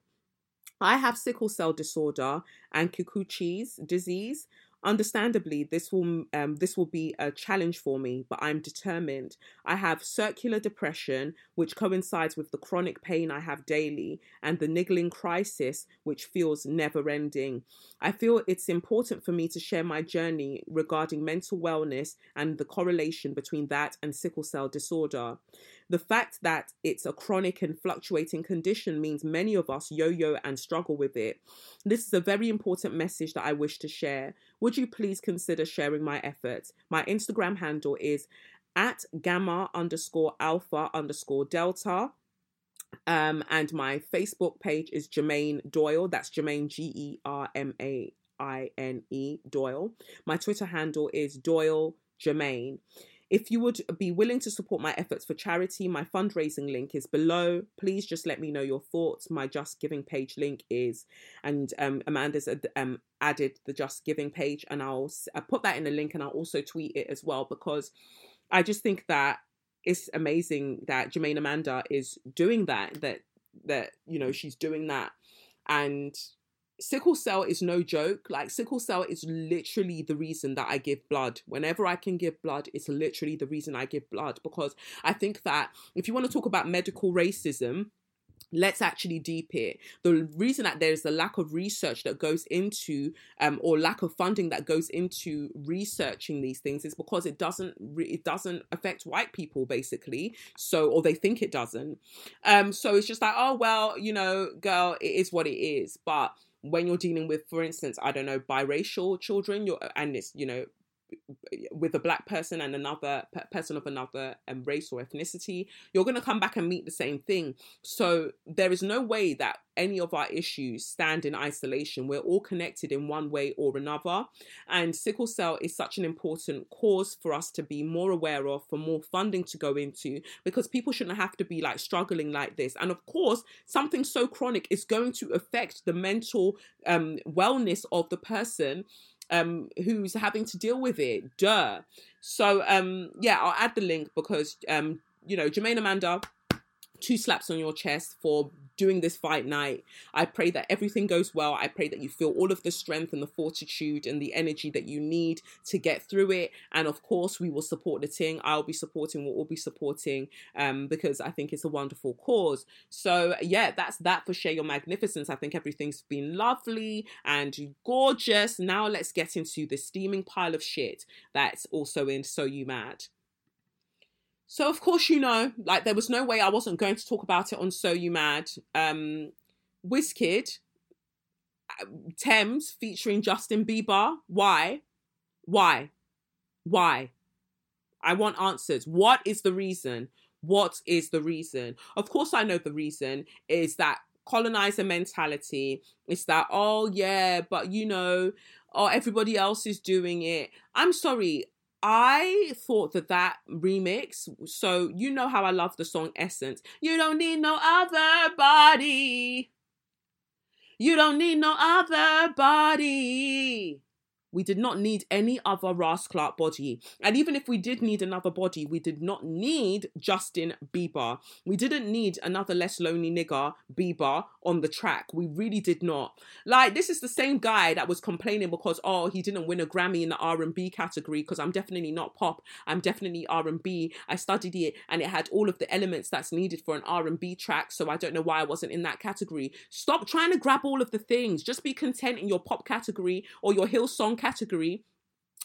I have sickle cell disorder and Kikuchi's disease. Understandably, this will be a challenge for me, but I'm determined. I have circular depression, which coincides with the chronic pain I have daily and the niggling crisis, which feels never-ending. I feel it's important for me to share my journey regarding mental wellness and the correlation between that and sickle cell disorder. The fact that it's a chronic and fluctuating condition means many of us yo-yo and struggle with it. This is a very important message that I wish to share. Would you please consider sharing my efforts? My Instagram handle is @gamma_alpha_delta. And my Facebook page is Jermaine Doyle. That's Jermaine, Germaine, Doyle. My Twitter handle is Doyle Jermaine. If you would be willing to support my efforts for charity, my fundraising link is below. Please just let me know your thoughts. My Just Giving page link is, and Amanda's added the Just Giving page, and I'll put that in the link, and I'll also tweet it as well, because I just think that it's amazing that Jermaine Amanda is doing that she's doing that. And sickle cell is no joke. Like, sickle cell is literally the reason that I give blood. Whenever I can give blood, it's literally the reason I give blood, because I think that if you want to talk about medical racism, let's actually deep it. The reason that there is a lack of research that goes into or lack of funding that goes into researching these things is because it doesn't affect white people, basically. So, or they think it doesn't. So it's just like, oh, well, girl, it is what it is. But when you're dealing with, for instance, I don't know, biracial children, and it's with a black person and another person of another race or ethnicity, you're going to come back and meet the same thing. So there is no way that any of our issues stand in isolation. We're all connected in one way or another. And sickle cell is such an important cause for us to be more aware of, for more funding to go into, because people shouldn't have to be like struggling like this. And of course, something so chronic is going to affect the mental wellness of the person who's having to deal with it. So I'll add the link, because Jermaine Amanda, 2 slaps on your chest for doing this fight night. I pray that everything goes well. I pray that you feel all of the strength and the fortitude and the energy that you need to get through it. And of course, we will support the thing. I'll be supporting, we'll all be supporting, because I think it's a wonderful cause. So yeah, that's that for Share Your Magnificence. I think everything's been lovely and gorgeous. Now let's get into the steaming pile of shit that's also in So You Mad. So of course, you know, like there was no way I wasn't going to talk about it on So You Mad. Wizkid, Tems featuring Justin Bieber. Why? I want answers. What is the reason? Of course, I know the reason is that colonizer mentality. It's that, oh yeah, but you know, oh, everybody else is doing it. I'm sorry. I thought that that remix, so you know how I love the song Essence. You don't need no other body. You don't need no other body. We did not need any other Ras Clark body. And even if we did need another body, we did not need Justin Bieber. We didn't need another less lonely nigger Bieber on the track. We really did not. Like, this is the same guy that was complaining because, oh, he didn't win a Grammy in the R&B category because I'm definitely not pop. I'm definitely R&B. I studied it and it had all of the elements that's needed for an R&B track. So I don't know why I wasn't in that category. Stop trying to grab all of the things. Just be content in your pop category or your Hillsong category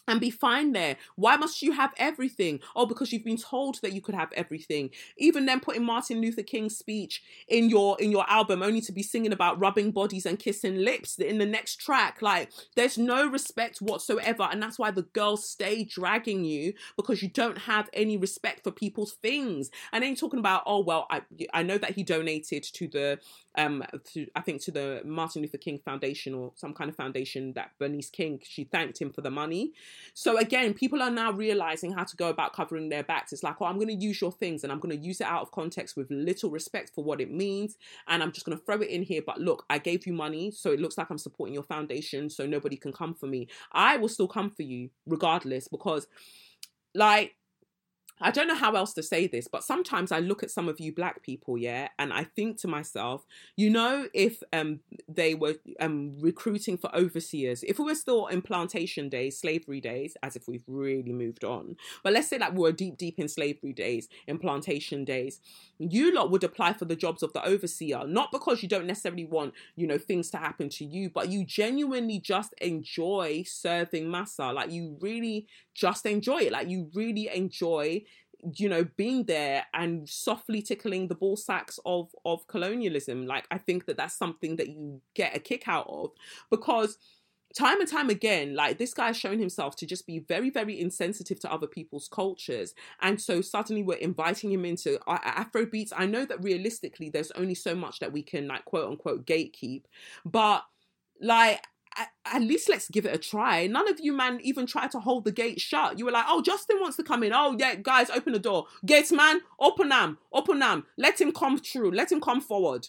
and be fine there. Why must you have everything? Oh, because you've been told that you could have everything. Even then, putting Martin Luther King's speech in your album only to be singing about rubbing bodies and kissing lips in the next track. Like, there's no respect whatsoever, and that's why the girls stay dragging you, because you don't have any respect for people's things. And then you're talking about, oh well, I know that he donated to the to the Martin Luther King Foundation or some kind of foundation that Bernice King, she thanked him for the money. So again, people are now realizing how to go about covering their backs. It's like, oh, I'm going to use your things and I'm going to use it out of context with little respect for what it means. And I'm just going to throw it in here. But look, I gave you money, so it looks like I'm supporting your foundation, so nobody can come for me. I will still come for you regardless, because like, I don't know how else to say this, but sometimes I look at some of you black people, yeah, and I think to myself, you know, if they were recruiting for overseers, if we were still in plantation days, slavery days, as if we've really moved on, but let's say that we were deep in slavery days, in plantation days, you lot would apply for the jobs of the overseer, not because you don't necessarily want, you know, things to happen to you, but you genuinely just enjoy serving Masa. Like, you really just enjoy it. Like, you really enjoy, you know, being there and softly tickling the ball sacks of colonialism. Like, I think that that's something that you get a kick out of, because time and time again, like, this guy's shown himself to just be very, very insensitive to other people's cultures. And so suddenly we're inviting him into Afrobeats. I know that realistically there's only so much that we can, like, quote unquote gatekeep, but like, at least let's give it a try. None of you, man, even tried to hold the gate shut. You were like, oh, Justin wants to come in. Oh, yeah, guys, open the door. Gates, man, open them. Let him come through. Let him come forward.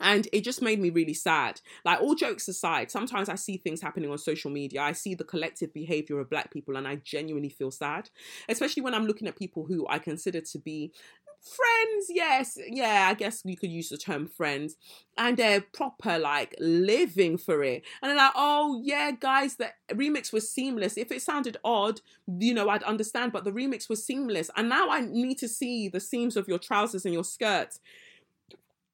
And it just made me really sad. Like, all jokes aside, sometimes I see things happening on social media. I see the collective behavior of black people and I genuinely feel sad, especially when I'm looking at people who I consider to be friends. Yes. Yeah, I guess you could use the term friends, and they're proper, like, living for it. And they're like, oh yeah, guys, the remix was seamless. If it sounded odd, you know, I'd understand, but the remix was seamless. And now I need to see the seams of your trousers and your skirts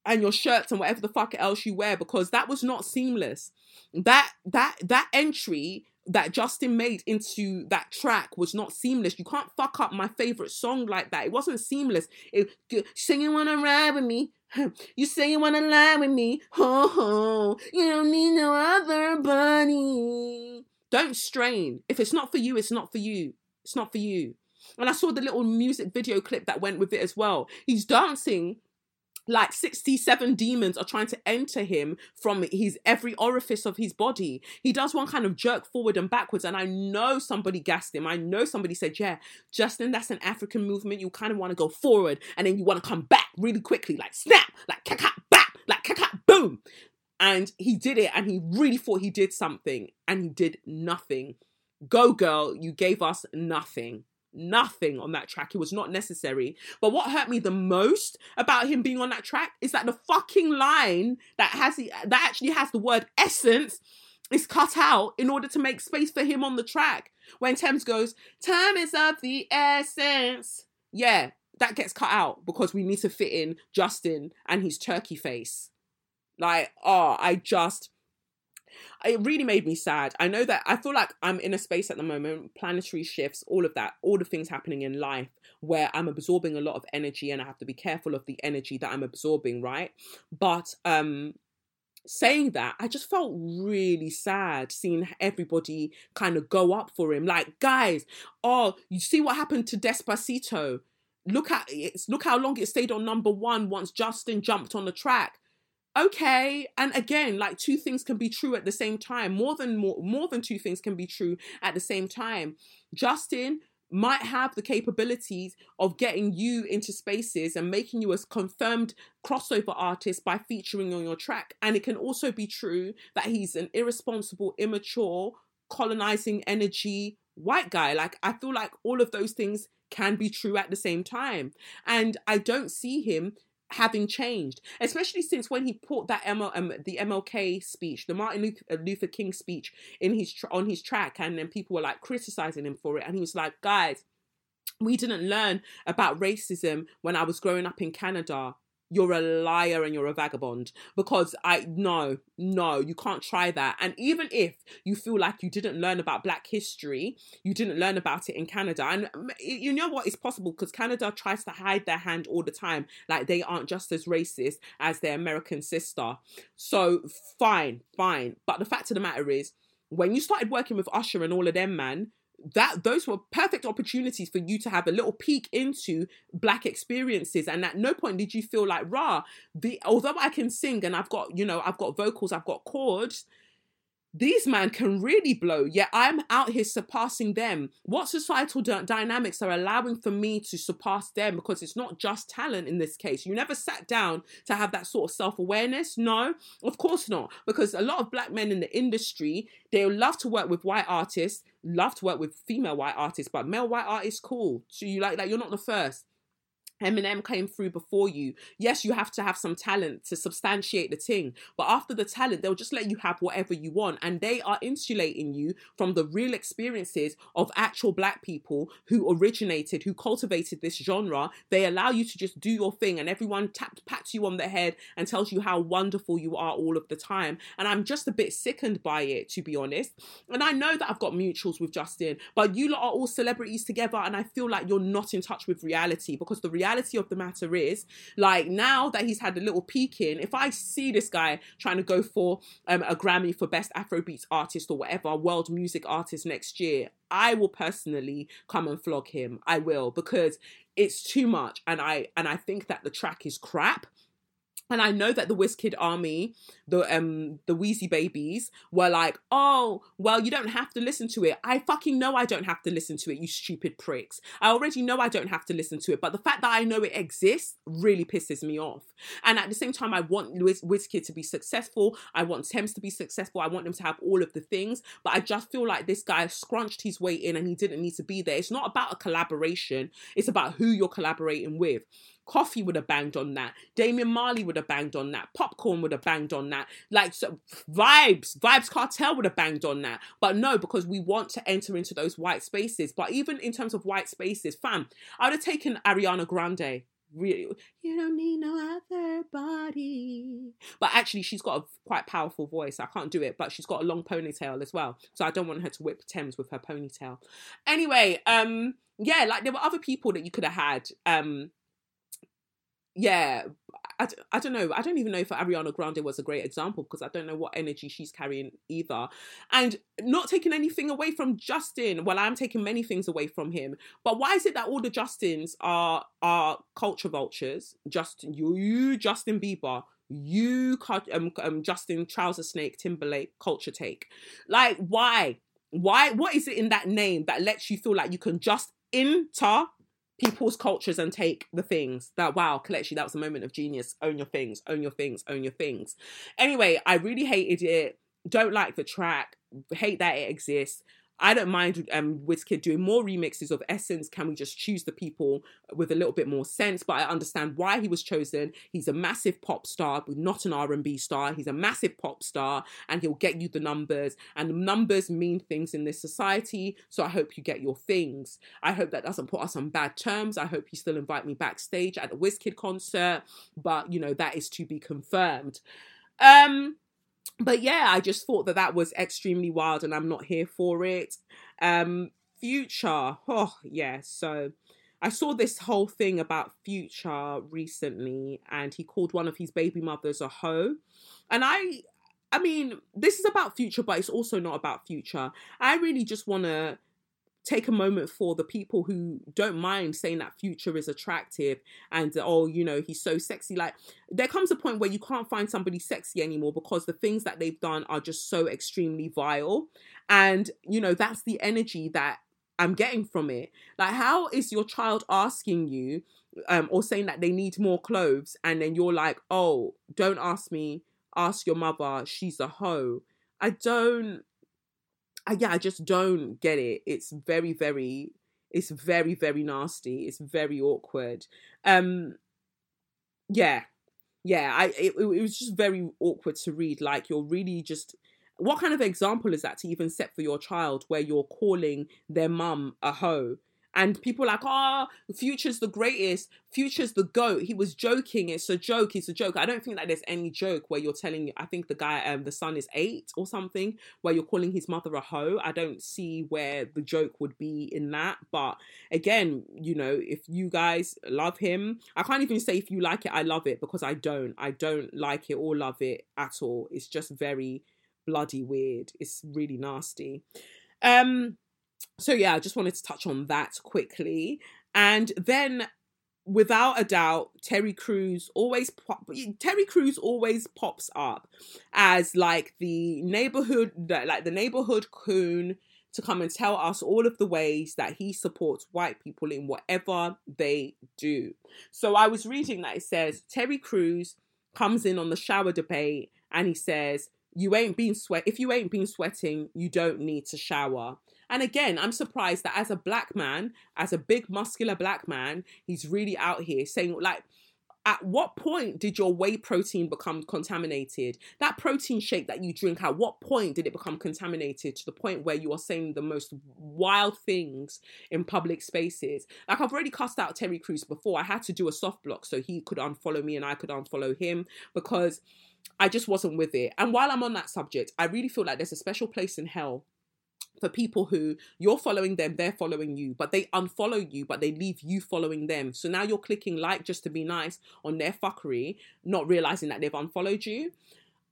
and your shirts and whatever the fuck else you wear, because that was not seamless. That entry that Justin made into that track was not seamless. You can't fuck up my favorite song like that. It wasn't seamless. It sing you wanna ride with me. You say you wanna lie with me. Oh, you don't need no other bunny. Don't strain. If it's not for you, it's not for you. It's not for you. And I saw the little music video clip that went with it as well. He's dancing like 67 demons are trying to enter him from his every orifice of his body. He does one kind of jerk forward and backwards. And I know somebody gassed him. I know somebody said, yeah, Justin, that's an African movement. You kind of want to go forward and then you want to come back really quickly. Like snap, like caca, bap, like caca, boom. And he did it and he really thought he did something and he did nothing. Go girl, you gave us nothing. nothing on that track. It was not necessary. But what hurt me the most about him being on that track is that the fucking line that actually has the word essence is cut out in order to make space for him on the track. When Tems goes, time is of the essence. Yeah, that gets cut out because we need to fit in Justin and his turkey face. Like, oh, it really made me sad. I know that I feel like I'm in a space at the moment, planetary shifts, all of that, all the things happening in life where I'm absorbing a lot of energy and I have to be careful of the energy that I'm absorbing, right? But saying that, I just felt really sad seeing everybody kind of go up for him. Like, guys, oh, you see what happened to Despacito? Look how long it stayed on number one once Justin jumped on the track. Okay, and again, like, two things can be true at the same time. More than two things can be true at the same time. Justin might have the capabilities of getting you into spaces and making you a confirmed crossover artist by featuring on your track. And it can also be true that he's an irresponsible, immature, colonizing energy white guy. Like, I feel like all of those things can be true at the same time. And I don't see him having changed, especially since when he put that the MLK speech, the Martin Luther King speech on his track, and then people were like criticizing him for it, and he was like, guys, we didn't learn about racism when I was growing up in Canada. You're a liar and you're a vagabond, because no, you can't try that. And even if you feel like you didn't learn about Black history, you didn't learn about it in Canada. And you know what? It's possible, because Canada tries to hide their hand all the time. Like, they aren't just as racist as their American sister. So fine. But the fact of the matter is, when you started working with Usher and all of them, man, those were perfect opportunities for you to have a little peek into Black experiences. And at no point did you feel like, although I can sing and I've got, I've got vocals, I've got chords, these man can really blow. Yeah, I'm out here surpassing them. What societal dynamics are allowing for me to surpass them? Because it's not just talent in this case. You never sat down to have that sort of self-awareness. No, of course not. Because a lot of Black men in the industry, they love to work with white artists, love to work with female white artists, but male white artists, cool. So you like that? You're not the first. Eminem came through before you. Yes, you have to have some talent to substantiate the thing, but after the talent, they'll just let you have whatever you want, and they are insulating you from the real experiences of actual Black people who cultivated this genre. They allow you to just do your thing, and everyone pats you on the head and tells you how wonderful you are all of the time. And I'm just a bit sickened by it, to be honest. And I know that I've got mutuals with Justin, but you lot are all celebrities together, and I feel like you're not in touch with reality, because the reality of the matter is, like, now that he's had a little peek in, if I see this guy trying to go for a Grammy for Best Afrobeats Artist or whatever, World Music Artist next year, I will personally come and flog him. I will, because it's too much, and I think that the track is crap. And I know that the Wizkid army, the Wheezy babies, were like, oh, well, you don't have to listen to it. I fucking know I don't have to listen to it, you stupid pricks. I already know I don't have to listen to it. But the fact that I know it exists really pisses me off. And at the same time, I want Wizkid to be successful. I want Tems to be successful. I want them to have all of the things. But I just feel like this guy scrunched his way in and he didn't need to be there. It's not about a collaboration. It's about who you're collaborating with. Coffee would have banged on that. Damian Marley would have banged on that. Popcorn would have banged on that. Like, so Vibes Cartel would have banged on that. But no, because we want to enter into those white spaces. But even in terms of white spaces, fam, I would have taken Ariana Grande. Really, you don't need no other body. But actually, she's got a quite powerful voice. I can't do it, but she's got a long ponytail as well. So I don't want her to whip Tems with her ponytail. Anyway, yeah, like, there were other people that you could have had. Yeah, I don't know. I don't even know if Ariana Grande was a great example, because I don't know what energy she's carrying either. And not taking anything away from Justin. Well, I'm taking many things away from him. But why is it that all the Justins are culture vultures? You Justin Bieber, you Justin Trouser Snake Timberlake culture take. Like, why? What is it in that name that lets you feel like you can just enter people's cultures and take the things that, wow, Kelechi, that was a moment of genius. Own your things. Anyway, I really hated it. Don't like the track. Hate that it exists. I don't mind Wizkid doing more remixes of Essence. Can we just choose the people with a little bit more sense? But I understand why he was chosen. He's a massive pop star, but not an R&B star. He's a massive pop star, and he'll get you the numbers. And the numbers mean things in this society, so I hope you get your things. I hope that doesn't put us on bad terms. I hope you still invite me backstage at the Wizkid concert, but, you know, that is to be confirmed. But yeah, I just thought that that was extremely wild, and I'm not here for it. Future. Oh, yeah. So I saw this whole thing about Future recently, and he called one of his baby mothers a hoe. And I mean, this is about Future, but it's also not about Future. I really just want to take a moment for the people who don't mind saying that Future is attractive and, oh, you know, he's so sexy. Like, there comes a point where you can't find somebody sexy anymore because the things that they've done are just so extremely vile. And, you know, that's the energy that I'm getting from it. Like, how is your child asking you or saying that they need more clothes, and then you're like, oh, don't ask me, ask your mother, she's a hoe? I just don't get it. It's very, very nasty. It's very awkward. It was just very awkward to read. Like, you're really just, what kind of example is that to even set for your child, where you're calling their mum a hoe? And people are like, oh, Future's the greatest. Future's the GOAT. He was joking. It's a joke. It's a joke. I don't think that there's any joke where you're telling, I think the guy, the son is 8 or something, where you're calling his mother a hoe. I don't see where the joke would be in that. But again, you know, if you guys love him, I can't even say if you like it, I love it, because I don't like it or love it at all. It's just very bloody weird. It's really nasty. So yeah, I just wanted to touch on that quickly. And then, without a doubt, Terry Crews always pops up as like the neighborhood coon to come and tell us all of the ways that he supports white people in whatever they do. So I was reading that it says Terry Crews comes in on the shower debate and he says, if you ain't been sweating, you don't need to shower. And again, I'm surprised that as a black man, as a big muscular black man, he's really out here saying, like, at what point did your whey protein become contaminated? That protein shake that you drink, at what point did it become contaminated to the point where you are saying the most wild things in public spaces? Like, I've already cussed out Terry Crews before. I had to do a soft block so he could unfollow me and I could unfollow him, because I just wasn't with it. And while I'm on that subject, I really feel like there's a special place in hell for people who you're following them, they're following you, but they unfollow you, but they leave you following them. So now you're clicking like just to be nice on their fuckery, not realizing that they've unfollowed you.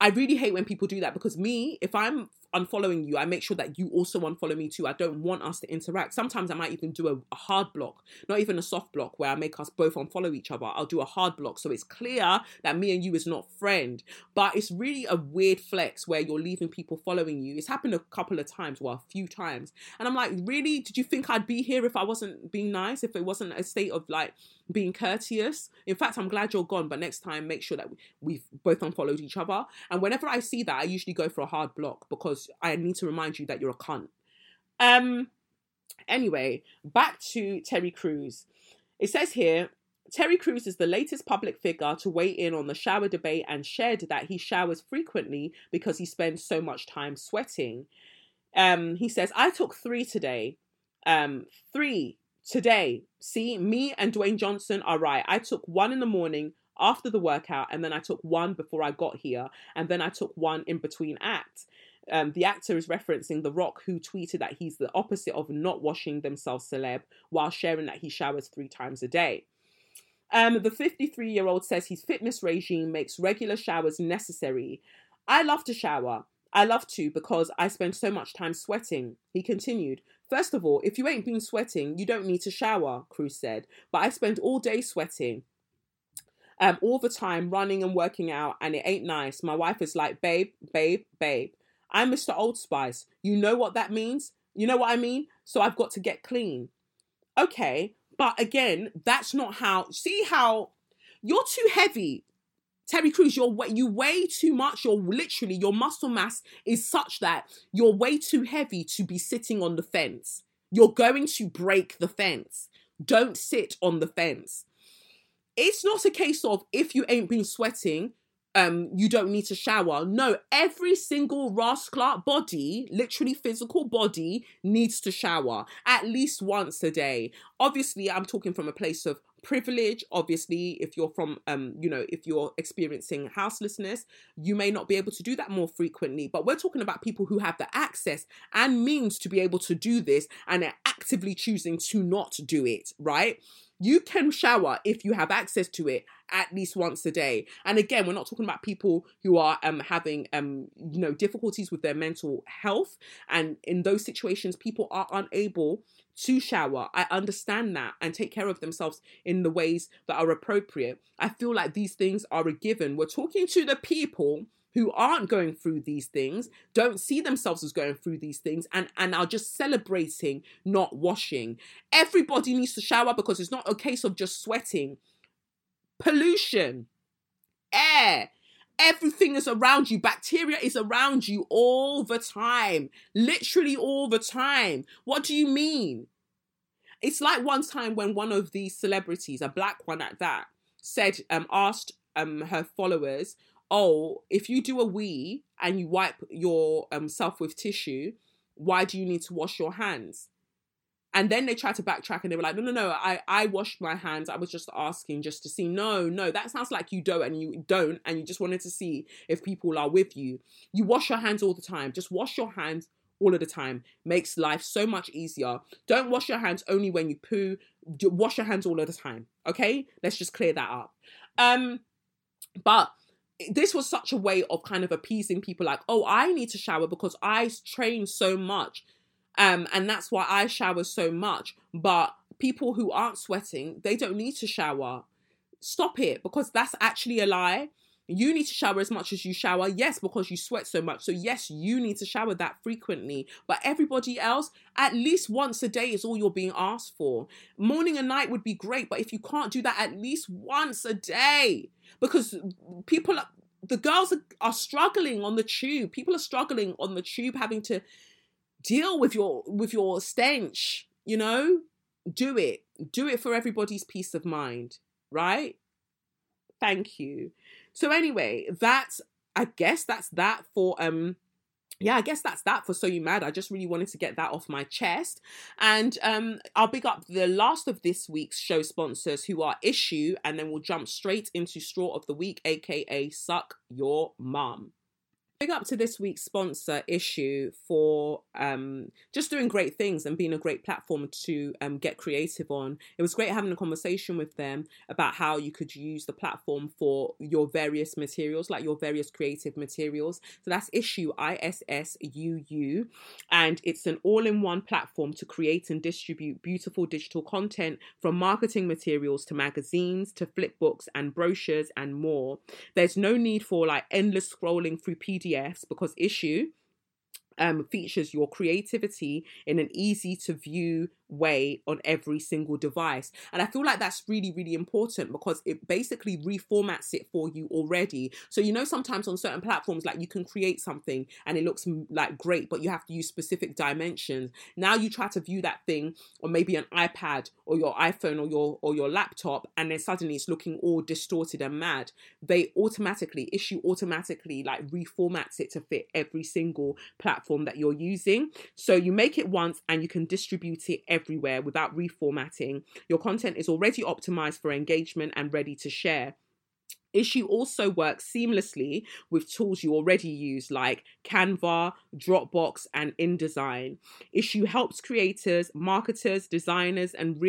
I really hate when people do that, because me, if I'm unfollowing you, I make sure that you also unfollow me too. I don't want us to interact. Sometimes I might even do a hard block, not even a soft block, where I make us both unfollow each other. I'll do a hard block so it's clear that me and you is not friend. But it's really a weird flex where you're leaving people following you. It's happened a few times. And I'm like, really? Did you think I'd be here if I wasn't being nice? If it wasn't a state of like being courteous? In fact, I'm glad you're gone, but next time make sure that we've both unfollowed each other. And whenever I see that, I usually go for a hard block, because I need to remind you that you're a cunt. Anyway, back to Terry Crews. It says here, Terry Crews is the latest public figure to weigh in on the shower debate and shared that he showers frequently because he spends so much time sweating. He says, I took 3 today. 3 today. See, me and Dwayne Johnson are right. I took 1 in the morning after the workout, and then I took 1 before I got here, and then I took 1 in between acts. The actor is referencing The Rock, who tweeted that he's the opposite of not washing themselves celeb, while sharing that he showers 3 times a day. The 53-year-old says his fitness regime makes regular showers necessary. I love to shower. I love to, because I spend so much time sweating. He continued, first of all, if you ain't been sweating, you don't need to shower, Cruz said, but I spend all day sweating. All the time running and working out, and it ain't nice. My wife is like, babe, babe, babe. I'm Mr. Old Spice. You know what that means? You know what I mean? So I've got to get clean. Okay, but again, that's not how... See how... You're too heavy, Terry Crews, you weigh too much. You're literally, your muscle mass is such that you're way too heavy to be sitting on the fence. You're going to break the fence. Don't sit on the fence. It's not a case of if you ain't been sweating, you don't need to shower. No, every single rascal body, literally physical body, needs to shower at least once a day. Obviously, I'm talking from a place of privilege. Obviously, if you're from, if you're experiencing houselessness, you may not be able to do that more frequently. But we're talking about people who have the access and means to be able to do this and are actively choosing to not do it, right? You can shower if you have access to it at least once a day. And again, we're not talking about people who are having, difficulties with their mental health. And in those situations, people are unable to shower. I understand that, and take care of themselves in the ways that are appropriate. I feel like these things are a given. We're talking to the people who aren't going through these things, don't see themselves as going through these things, and are just celebrating not washing. Everybody needs to shower because it's not a case of just sweating. Pollution, air, everything is around you. Bacteria is around you all the time, literally all the time. What do you mean? It's like one time when one of these celebrities, a black one at that, said, asked her followers, oh, if you do a wee and you wipe yourself with tissue, why do you need to wash your hands? And then they tried to backtrack and they were like, no, I washed my hands. I was just asking just to see. No, that sounds like you don't and you just wanted to see if people are with you. You wash your hands all the time. Just wash your hands all of the time. Makes life so much easier. Don't wash your hands only when you poo. Wash your hands all of the time, okay? Let's just clear that up. But this was such a way of kind of appeasing people like, oh, I need to shower because I train so much. And that's why I shower so much. But people who aren't sweating, they don't need to shower. Stop it, because that's actually a lie. You need to shower as much as you shower. Yes, because you sweat so much. So yes, you need to shower that frequently. But everybody else, at least once a day is all you're being asked for. Morning and night would be great. But if you can't do that at least once a day, because the girls are struggling on the tube. People are struggling on the tube having to deal with your stench, you know? Do it for everybody's peace of mind, right? Thank you. So anyway, I guess that's that for So You Mad. I just really wanted to get that off my chest. And I'll big up the last of this week's show sponsors, who are Issue, and then we'll jump straight into Straw of the Week, aka Suck Your Mum. Big up to this week's sponsor, Issue, for just doing great things and being a great platform to get creative on. It was great having a conversation with them about how you could use the platform for your various materials, like your various creative materials. So that's Issue, ISSUU, and it's an all-in-one platform to create and distribute beautiful digital content, from marketing materials to magazines to flip books and brochures and more. There's no need for like endless scrolling through PDFs, because Issue features your creativity in an easy to view way on every single device. And I feel like that's really, really important, because it basically reformats it for you already. So, you know, sometimes on certain platforms, like you can create something and it looks like great, but you have to use specific dimensions. Now you try to view that thing on maybe an iPad or your iPhone or your laptop, and then suddenly it's looking all distorted and mad. Issue automatically like reformats it to fit every single platform that you're using. So you make it once and you can distribute it everywhere without reformatting. Your content is already optimized for engagement and ready to share. Issue also works seamlessly with tools you already use, like Canva, Dropbox, and InDesign. Issue helps creators, marketers, designers, and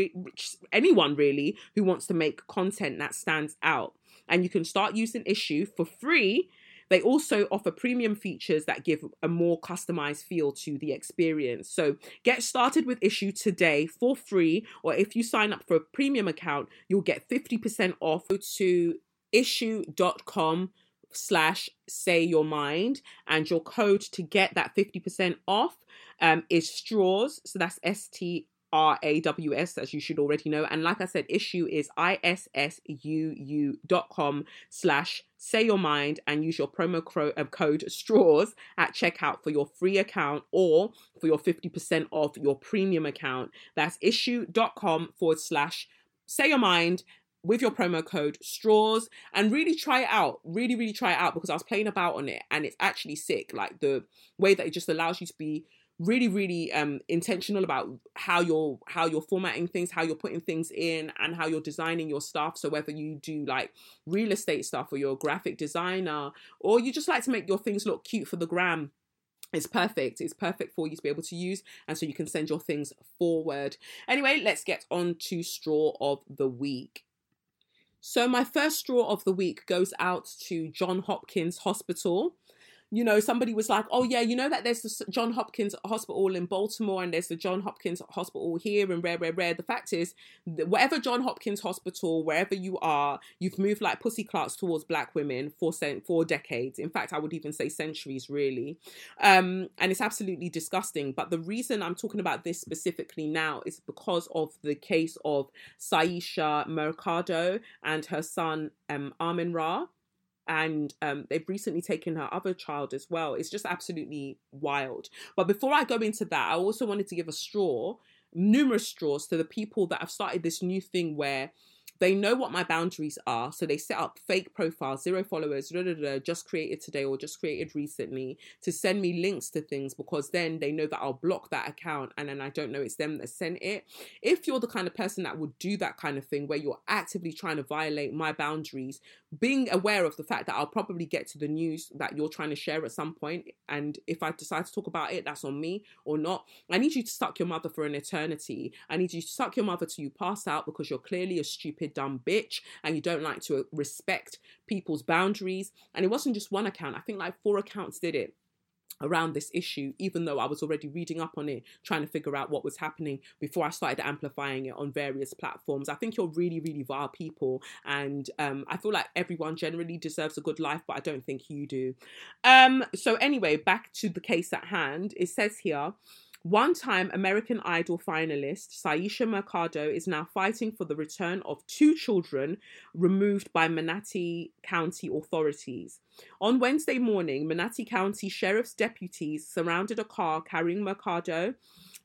anyone really who wants to make content that stands out. And you can start using Issue for free. They also offer premium features that give a more customized feel to the experience. So get started with Issue today for free, or if you sign up for a premium account, you'll get 50% off. Go to issue.com/sayyourmind, and your code to get that 50% off is STRAWS. So that's ST Raws, as you should already know. And like I said, Issue is issuu.com/sayyourmind and use your promo code STRAWS at checkout for your free account or for your 50% off your premium account. That's issue.com/sayyourmind with your promo code STRAWS, and really try it out. Really try it out, because I was playing about on it and it's actually sick. Like the way that it just allows you to be really intentional about how you're formatting things, how you're putting things in, and how you're designing your stuff. So whether you do like real estate stuff or you're a graphic designer, or you just like to make your things look cute for the gram, it's perfect. It's perfect for you to be able to use, and so you can send your things forward. Anyway, let's get on to Straw of the Week. So my first straw of the week goes out to John Hopkins Hospital. You know, somebody was like, oh yeah, you know that there's the John Hopkins Hospital in Baltimore and there's the John Hopkins Hospital here and rare. The fact is, whatever John Hopkins Hospital, wherever you are, you've moved like pussy clarks towards black women for decades. In fact, I would even say centuries, really. And it's absolutely disgusting. But the reason I'm talking about this specifically now is because of the case of Saisha Mercado and her son, Amun Ra. And they've recently taken her other child as well. It's just absolutely wild. But before I go into that, I also wanted to give numerous straws to the people that have started this new thing where they know what my boundaries are. So they set up fake profiles, 0 followers, just created today or just created recently, to send me links to things, because then they know that I'll block that account and then I don't know it's them that sent it. If you're the kind of person that would do that kind of thing where you're actively trying to violate my boundaries, being aware of the fact that I'll probably get to the news that you're trying to share at some point, and if I decide to talk about it, that's on me or not. I need you to suck your mother for an eternity. I need you to suck your mother till you pass out, because you're clearly a stupid, dumb bitch and you don't like to respect people's boundaries. And it wasn't just one account. I think like 4 accounts did it around this issue, even though I was already reading up on it, trying to figure out what was happening before I started amplifying it on various platforms. I think you're really vile people, and I feel like everyone generally deserves a good life, but I don't think you do. So anyway, back to the case at hand. It says here, one-time American Idol finalist Saisha Mercado is now fighting for the return of 2 children removed by Manatee County authorities. On Wednesday morning, Manatee County Sheriff's deputies surrounded a car carrying Mercado,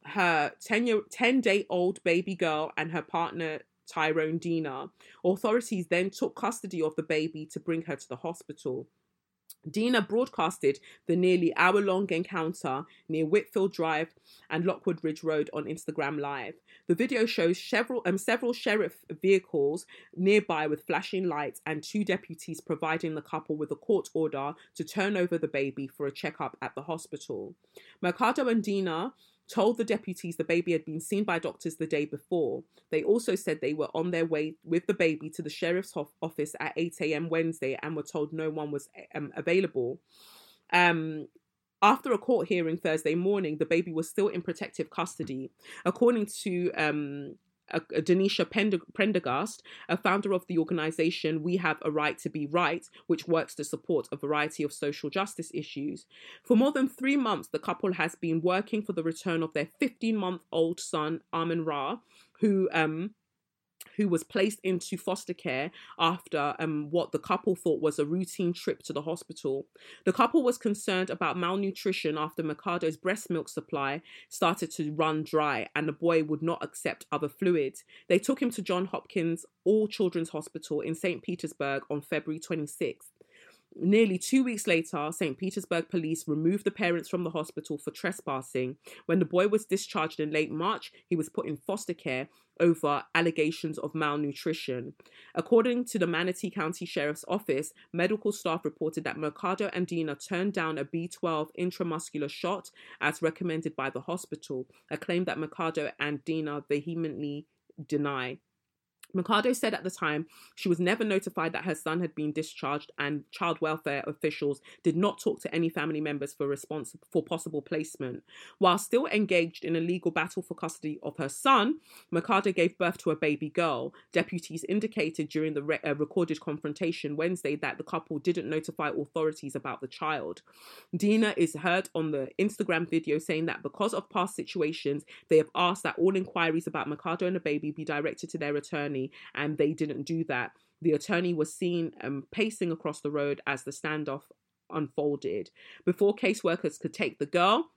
her 10-day-old baby girl, and her partner Tyrone Dina. Authorities then took custody of the baby to bring her to the hospital. Dina broadcasted the nearly hour-long encounter near Whitfield Drive and Lockwood Ridge Road on Instagram Live. The video shows several sheriff vehicles nearby with flashing lights and 2 deputies providing the couple with a court order to turn over the baby for a checkup at the hospital. Mercado and Dina told the deputies the baby had been seen by doctors the day before. They also said they were on their way with the baby to the sheriff's office at 8 a.m. Wednesday and were told no one was available. After a court hearing Thursday morning, the baby was still in protective custody. According to Denisha Prendergast, a founder of the organisation We Have a Right to Be Right, which works to support a variety of social justice issues. For more than 3 months, the couple has been working for the return of their 15-month-old son, Amun Ra, who was placed into foster care after what the couple thought was a routine trip to the hospital. The couple was concerned about malnutrition after Mercado's breast milk supply started to run dry and the boy would not accept other fluids. They took him to John Hopkins All Children's Hospital in St. Petersburg on February 26th. Nearly 2 weeks later, St. Petersburg police removed the parents from the hospital for trespassing. When the boy was discharged in late March, he was put in foster care over allegations of malnutrition. According to the Manatee County Sheriff's Office, medical staff reported that Mercado and Dina turned down a B12 intramuscular shot as recommended by the hospital, a claim that Mercado and Dina vehemently deny. Mercado said at the time she was never notified that her son had been discharged, and child welfare officials did not talk to any family members for response for possible placement. While still engaged in a legal battle for custody of her son, Mercado gave birth to a baby girl. Deputies indicated during the recorded confrontation Wednesday that the couple didn't notify authorities about the child. Dina is heard on the Instagram video saying that because of past situations, they have asked that all inquiries about Mercado and the baby be directed to their attorney, and they didn't do that. The attorney was seen pacing across the road as the standoff unfolded. Before caseworkers could take the girl,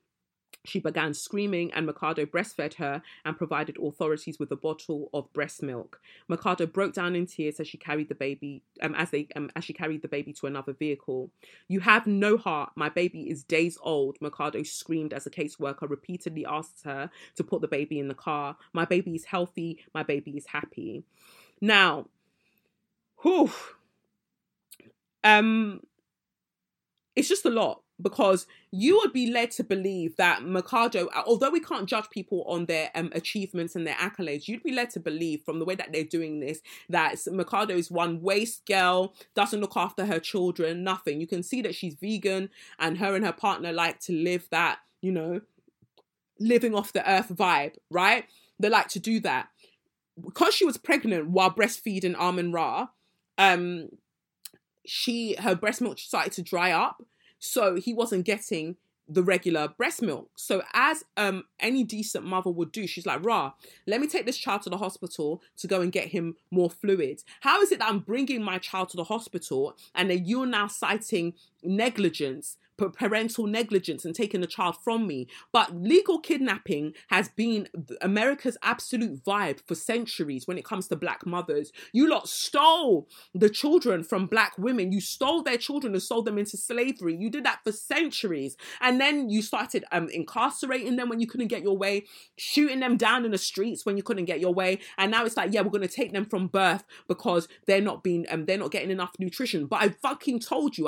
she began screaming, and Mercado breastfed her and provided authorities with a bottle of breast milk. Mercado broke down in tears as she carried the baby to another vehicle. "You have no heart. My baby is days old," Mercado screamed as a caseworker repeatedly asked her to put the baby in the car. "My baby is healthy. My baby is happy." Now, it's just a lot, because you would be led to believe that Mercado, although we can't judge people on their achievements and their accolades, you'd be led to believe from the way that they're doing this that Mercado is one waste girl, doesn't look after her children, nothing. You can see that she's vegan, and her partner like to live that, you know, living off the earth vibe, right? They like to do that. Because she was pregnant while breastfeeding Amun Ra, her breast milk started to dry up. So he wasn't getting the regular breast milk. So as any decent mother would do, she's like, "Rah, let me take this child to the hospital to go and get him more fluids. How is it that I'm bringing my child to the hospital and then you're now citing negligence, parental negligence, and taking the child from me?" But legal kidnapping has been America's absolute vibe for centuries when it comes to black mothers. You lot stole the children from black women. You stole their children and sold them into slavery. You did that for centuries. And then you started incarcerating them when you couldn't get your way, shooting them down in the streets when you couldn't get your way. And now it's like, yeah, we're going to take them from birth because they're not getting enough nutrition. But I already fucking told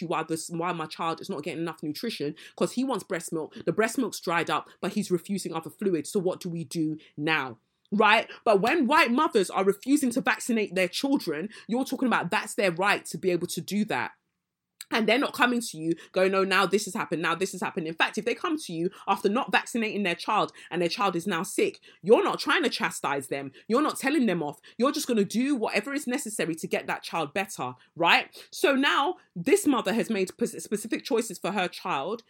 you why my child is not getting enough nutrition, because he wants breast milk. The breast milk's dried up, but he's refusing other fluids. So what do we do now? Right? But when white mothers are refusing to vaccinate their children, you're talking about that's their right to be able to do that. And they're not coming to you going, "No, now this has happened, now this has happened." In fact, if they come to you after not vaccinating their child and their child is now sick, you're not trying to chastise them. You're not telling them off. You're just going to do whatever is necessary to get that child better, right? So now this mother has made specific choices for her child,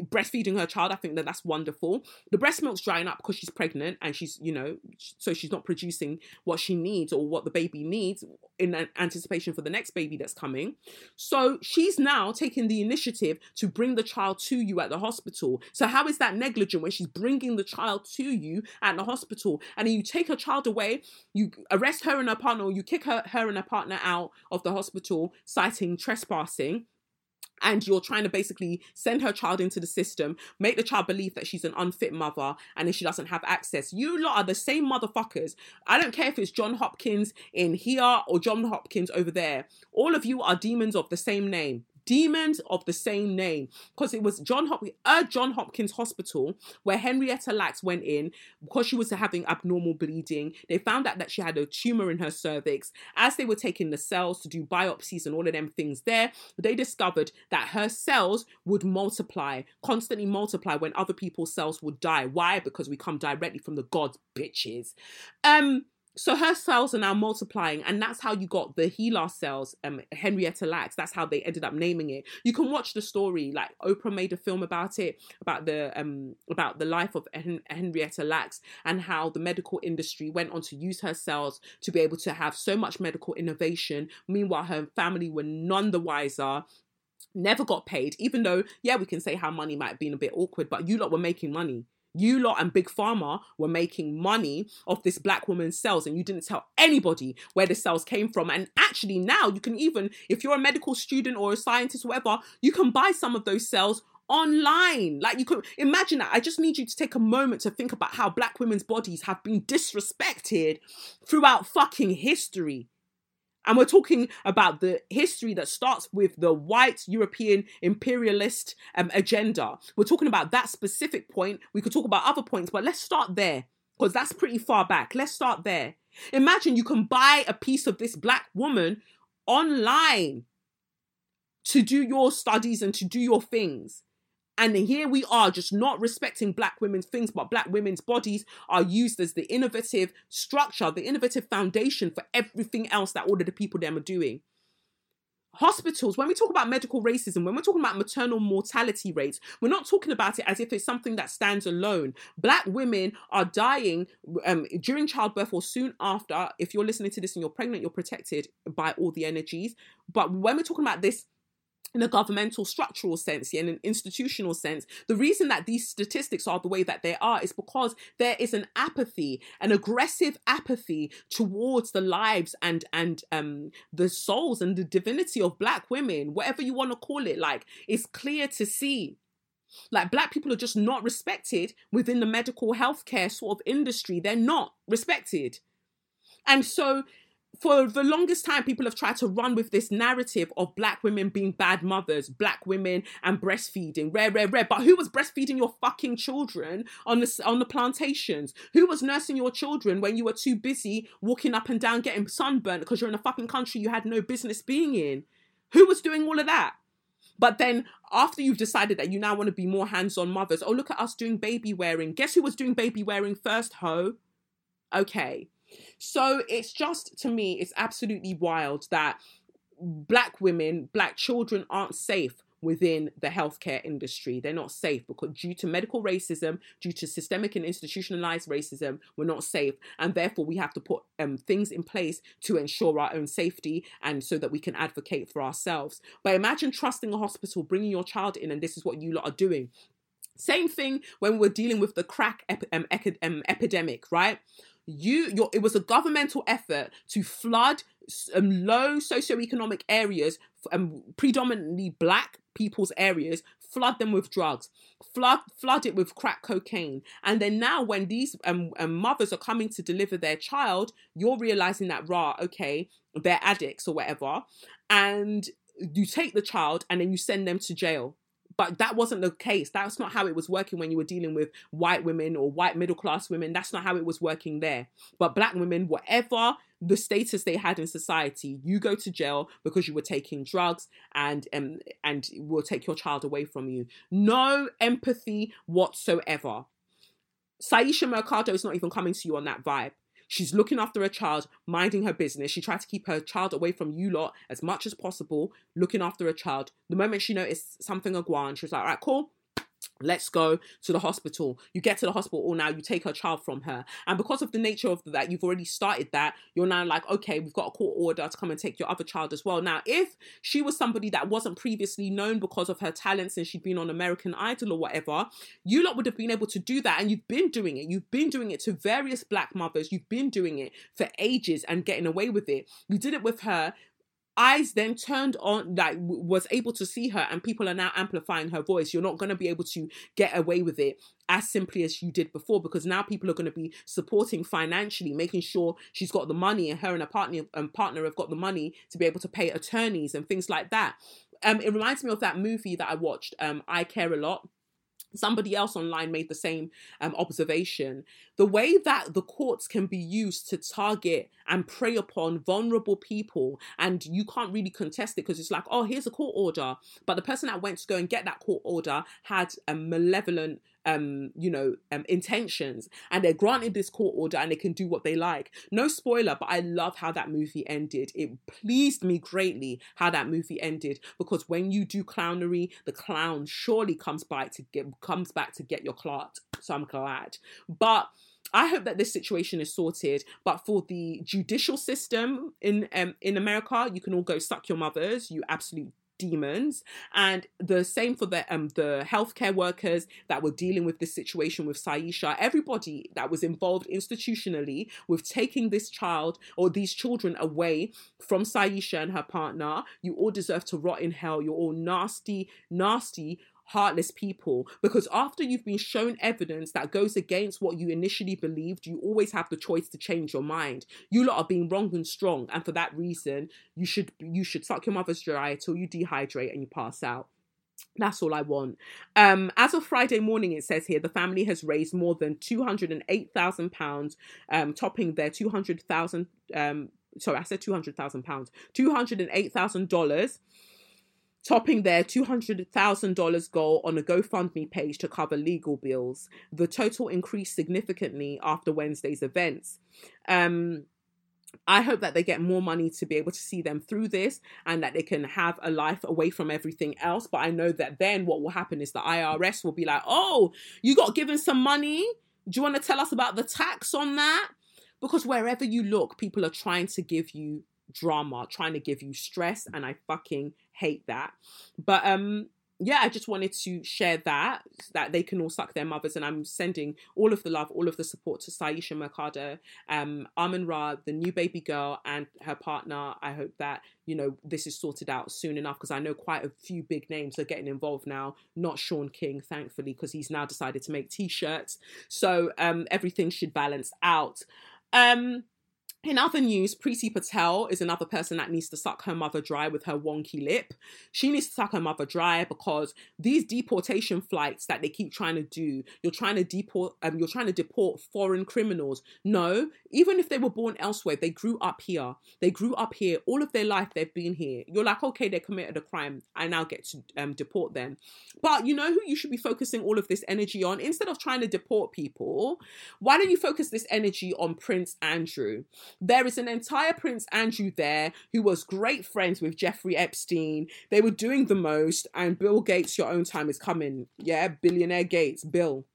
breastfeeding her child. I think that's wonderful. The breast milk's drying up because she's pregnant and she's, you know, so she's not producing what she needs or what the baby needs in anticipation for the next baby that's coming. So she's now taking the initiative to bring the child to you at the hospital. So how is that negligent when she's bringing the child to you at the hospital? And then you take her child away, you arrest her and her partner, or you kick her and her partner out of the hospital, citing trespassing. And you're trying to basically send her child into the system, make the child believe that she's an unfit mother and then she doesn't have access. You lot are the same motherfuckers. I don't care if it's John Hopkins in here or John Hopkins over there. All of you are demons of the same name. Demons of the same name. Because it was John Hopkins Hospital where Henrietta Lacks went in because she was having abnormal bleeding. They found out that she had a tumour in her cervix. As they were taking the cells to do biopsies and all of them things there, they discovered that her cells would multiply, constantly multiply when other people's cells would die. Why? Because we come directly from the gods, bitches. So her cells are now multiplying, and that's how you got the HeLa cells, Henrietta Lacks. That's how they ended up naming it. You can watch the story. Like Oprah made a film about it, about the life of Henrietta Lacks and how the medical industry went on to use her cells to be able to have so much medical innovation. Meanwhile, her family were none the wiser. Never got paid, even though, yeah, we can say how money might have been a bit awkward, but you lot were making money. You lot and Big Pharma were making money off this black woman's cells, and you didn't tell anybody where the cells came from. And actually now you can even, if you're a medical student or a scientist, whatever, you can buy some of those cells online. Like, you could imagine that. I just need you to take a moment to think about how black women's bodies have been disrespected throughout fucking history. And we're talking about the history that starts with the white European imperialist agenda. We're talking about that specific point. We could talk about other points, but let's start there because that's pretty far back. Let's start there. Imagine you can buy a piece of this black woman online to do your studies and to do your things. And here we are just not respecting black women's things, but black women's bodies are used as the innovative structure, the innovative foundation for everything else that all of the people them are doing. Hospitals, when we talk about medical racism, when we're talking about maternal mortality rates, we're not talking about it as if it's something that stands alone. Black women are dying during childbirth or soon after. If you're listening to this and you're pregnant, you're protected by all the energies. But when we're talking about this in a governmental structural sense, in an institutional sense, the reason that these statistics are the way that they are is because there is an apathy, an aggressive apathy towards the lives and the souls and the divinity of black women, whatever you want to call it. Like, it's clear to see. Like, black people are just not respected within the medical healthcare sort of industry. They're not respected. And so for the longest time, people have tried to run with this narrative of black women being bad mothers, black women and breastfeeding, rare. But who was breastfeeding your fucking children on the plantations? Who was nursing your children when you were too busy walking up and down getting sunburned because you're in a fucking country you had no business being in? Who was doing all of that? But then after you've decided that you now want to be more hands-on mothers, oh, look at us doing baby wearing. Guess who was doing baby wearing first, ho? Okay. So it's just, to me, it's absolutely wild that black women, black children aren't safe within the healthcare industry. They're not safe because due to medical racism, due to systemic and institutionalized racism, we're not safe. And therefore, we have to put things in place to ensure our own safety and so that we can advocate for ourselves. But imagine trusting a hospital, bringing your child in, and this is what you lot are doing. Same thing when we're dealing with the crack epidemic, right? It was a governmental effort to flood low socioeconomic areas, predominantly black people's areas, flood them with drugs, flood it with crack cocaine. And then now when these mothers are coming to deliver their child, you're realizing that, they're addicts or whatever. And you take the child and then you send them to jail. But that wasn't the case. That's not how it was working when you were dealing with white women or white middle class women. That's not how it was working there. But black women, whatever the status they had in society, you go to jail because you were taking drugs and we'll take your child away from you. No empathy whatsoever. Saisha Mercado is not even coming to you on that vibe. She's looking after her child, minding her business. She tried to keep her child away from you lot as much as possible, looking after her child. The moment she noticed something agwan, she was like, all right, cool. Let's go to the hospital. You get to the hospital now, you take her child from her. And because of the nature of that, you've already started that. You're now like, okay, we've got a court order to come and take your other child as well. Now, if she was somebody that wasn't previously known because of her talents and she'd been on American Idol or whatever, you lot would have been able to do that. And you've been doing it. You've been doing it to various black mothers. You've been doing it for ages and getting away with it. You did it with her. Eyes then turned on, like, was able to see her, and people are now amplifying her voice. You're not going to be able to get away with it as simply as you did before, because now people are going to be supporting financially, making sure she's got the money and her and her partner have got the money to be able to pay attorneys and things like that. It reminds me of that movie that I watched, I Care a Lot. Somebody else online made the same observation. The way that the courts can be used to target and prey upon vulnerable people, and you can't really contest it because it's like, oh, here's a court order. But the person that went to go and get that court order had a malevolent intentions, and they're granted this court order and they can do what they like. No spoiler, but I love how that movie ended. It pleased me greatly how that movie ended, because when you do clownery, the clown surely comes back to get your clout. So I'm glad. But I hope that this situation is sorted. But for the judicial system in America, you can all go suck your mothers, you absolute demons. And the same for the healthcare workers that were dealing with this situation with Saisha. Everybody that was involved institutionally with taking this child or these children away from Saisha and her partner, you all deserve to rot in hell. You're all nasty, nasty, heartless people, because after you've been shown evidence that goes against what you initially believed, you always have the choice to change your mind. You lot are being wrong and strong, and for that reason, you should suck your mother's dry till you dehydrate and you pass out. That's all I want. As of Friday morning, it says here, the family has raised more than £208,000, topping their £200,000. Sorry, I said £200,000. $208,000, topping their $200,000 goal on a GoFundMe page to cover legal bills. The total increased significantly after Wednesday's events. I hope that they get more money to be able to see them through this and that they can have a life away from everything else. But I know that then what will happen is the IRS will be like, oh, you got given some money. Do you want to tell us about the tax on that? Because wherever you look, people are trying to give you drama, trying to give you stress. And I fucking hate that. But yeah, I just wanted to share that, that they can all suck their mothers. And I'm sending all of the love, all of the support to Saisha Mercado, Amun Ra, the new baby girl, and her partner. I hope that, you know, this is sorted out soon enough, because I know quite a few big names are getting involved now. Not Sean King, thankfully, because he's now decided to make T-shirts. So everything should balance out. In other news, Priti Patel is another person that needs to suck her mother dry with her wonky lip. She needs to suck her mother dry, because these deportation flights that they keep trying to do, you're trying to deport foreign criminals. No, even if they were born elsewhere, they grew up here. They grew up here all of their life. They've been here. You're like, okay, they committed a crime. I now get to deport them. But you know who you should be focusing all of this energy on? Instead of trying to deport people, why don't you focus this energy on Prince Andrew? There is an entire Prince Andrew there who was great friends with Jeffrey Epstein. They were doing the most. And Bill Gates, your own time is coming. Yeah, billionaire Gates, Bill.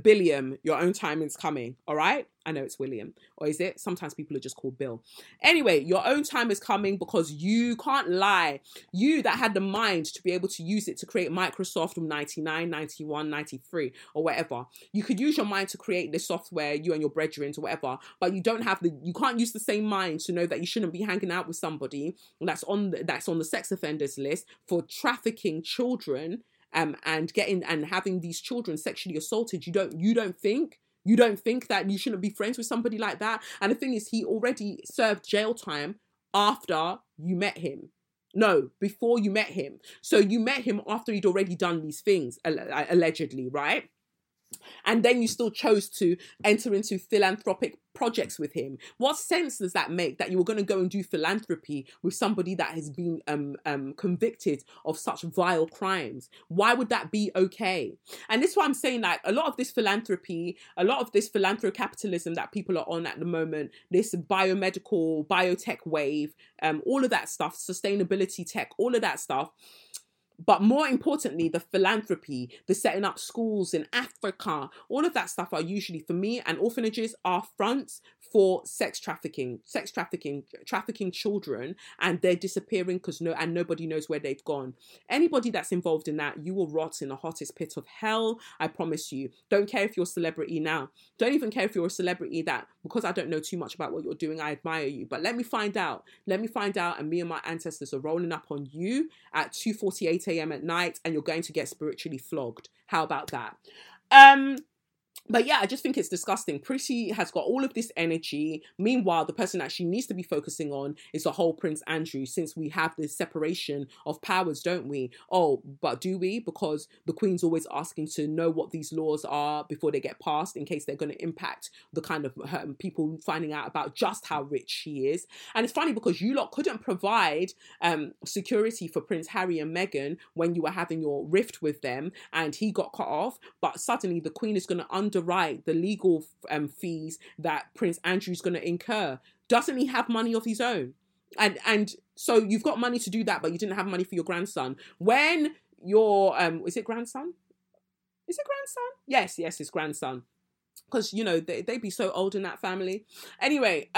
Billiam, your own time is coming. All right? I know it's William. Or is it? Sometimes people are just called Bill. Anyway, your own time is coming, because you can't lie. You that had the mind to be able to use it to create Microsoft from 99, 91, 93 or whatever. You could use your mind to create this software, you and your brethren or whatever, but you can't use the same mind to know that you shouldn't be hanging out with somebody that's on the sex offenders list for trafficking children. And getting and having these children sexually assaulted. You don't think that you shouldn't be friends with somebody like that. And the thing is, he already served jail time after you met him. No, before you met him. So you met him after he'd already done these things, allegedly, right? And then you still chose to enter into philanthropic projects with him. What sense does that make, that you were going to go and do philanthropy with somebody that has been convicted of such vile crimes? Why would that be okay? And this is why I'm saying, like, a lot of this philanthrocapitalism that people are on at the moment, this biomedical, biotech wave, all of that stuff, sustainability tech, all of that stuff. But more importantly, the philanthropy, the setting up schools in Africa, all of that stuff are usually, for me, and orphanages are fronts for sex trafficking children, and they're disappearing because nobody knows where they've gone. Anybody that's involved in that, you will rot in the hottest pit of hell, I promise you. Don't care if you're a celebrity now. Don't even care if you're a celebrity that, because I don't know too much about what you're doing, I admire you. But let me find out. And me and my ancestors are rolling up on you at 2:48 a.m. at night, and you're going to get spiritually flogged. How about that? But yeah, I just think it's disgusting. Priti has got all of this energy. Meanwhile, the person that she needs to be focusing on is the whole Prince Andrew, since we have this separation of powers, don't we? Oh, but do we? Because the Queen's always asking to know what these laws are before they get passed, in case they're going to impact the kind of people finding out about just how rich she is. And it's funny, because you lot couldn't provide security for Prince Harry and Meghan when you were having your rift with them and he got cut off. But suddenly the Queen is going to underwrite the legal fees that Prince Andrew's going to incur. Doesn't he have money of his own? And so you've got money to do that, but you didn't have money for your grandson. When your is it grandson? Yes, it's grandson, because you know they'd be so old in that family. Anyway,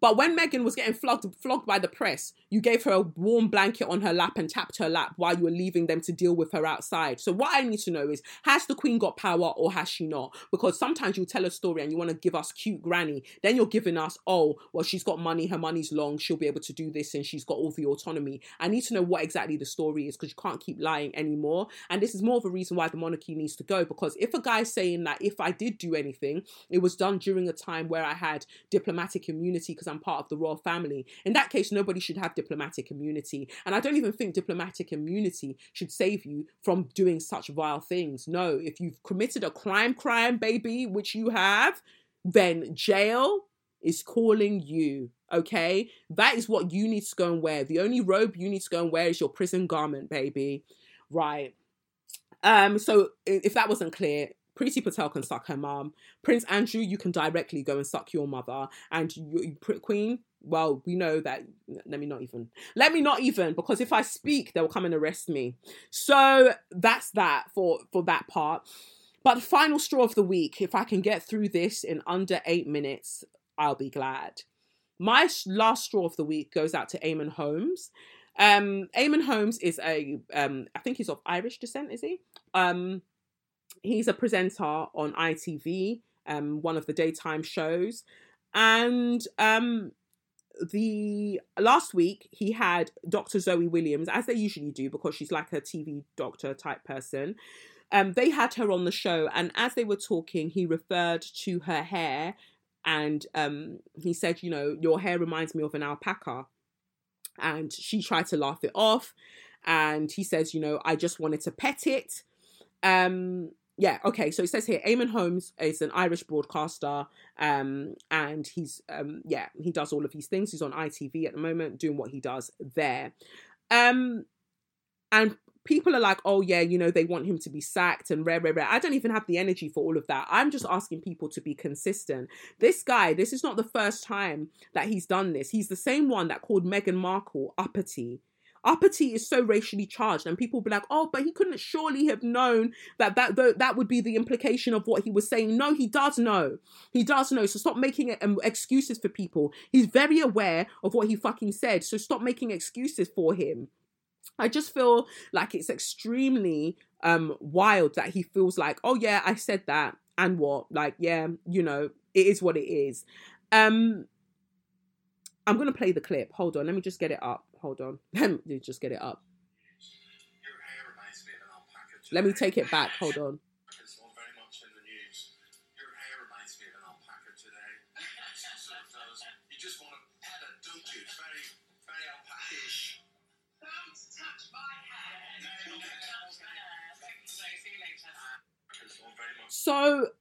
but when Meghan was getting flogged by the press, you gave her a warm blanket on her lap and tapped her lap while you were leaving them to deal with her outside. So what I need to know is, has the Queen got power or has she not? Because sometimes you'll tell a story and you want to give us cute granny. Then you're giving us, oh, well, she's got money, her money's long, she'll be able to do this, and she's got all the autonomy. I need to know what exactly the story is, because you can't keep lying anymore. And this is more of a reason why the monarchy needs to go, because if a guy's saying that if I did do anything, it was done during a time where I had diplomatic immunity, I'm part of the royal family. In that case, nobody should have diplomatic immunity. And I don't even think diplomatic immunity should save you from doing such vile things. No, if you've committed a crime, baby, which you have, then jail is calling you, okay? That is what you need to go and wear. The only robe you need to go and wear is your prison garment, baby. Right. So if that wasn't clear, Priti Patel can suck her mum. Prince Andrew, you can directly go and suck your mother. And you, Queen, well, we know that. Let me not even, because if I speak, they'll come and arrest me. So that's that for that part. But the final straw of the week, if I can get through this in under 8 minutes, I'll be glad. My last straw of the week goes out to Eamon Holmes. Eamon Holmes is I think he's of Irish descent, is he? He's a presenter on ITV, one of the daytime shows. And the last week he had Dr. Zoe Williams, as they usually do, because she's like a TV doctor type person. They had her on the show, and as they were talking, he referred to her hair, and he said, you know, your hair reminds me of an alpaca. And she tried to laugh it off. And he says, you know, I just wanted to pet it. Yeah, okay, so it says here, Eamon Holmes is an Irish broadcaster, and he's, he does all of these things. He's on ITV at the moment, doing what he does there. And people are like, oh yeah, you know, they want him to be sacked and rare. I don't even have the energy for all of that. I'm just asking people to be consistent. This guy, this is not the first time that he's done this. He's the same one that called Meghan Markle uppity. Uppity is so racially charged, and people be like, oh, but he couldn't surely have known that would be the implication of what he was saying. No, he does know. He does know. So stop making excuses for people. He's very aware of what he fucking said. So stop making excuses for him. I just feel like it's extremely wild that he feels like, oh yeah, I said that, and what? Like, yeah, you know, it is what it is. I'm going to play the clip. Hold on. Let me just get it up. Hold on. Let me just get it up. Your hair reminds me of an alpaca. Let me take it back. Hold on. It's all very much in the news. Your hair reminds me of an alpaca today. So it does. You just want to pet it, don't you? It's very, very alpaca-ish. Don't touch my hair. Don't touch my hair. So see you later. It's all very much. So,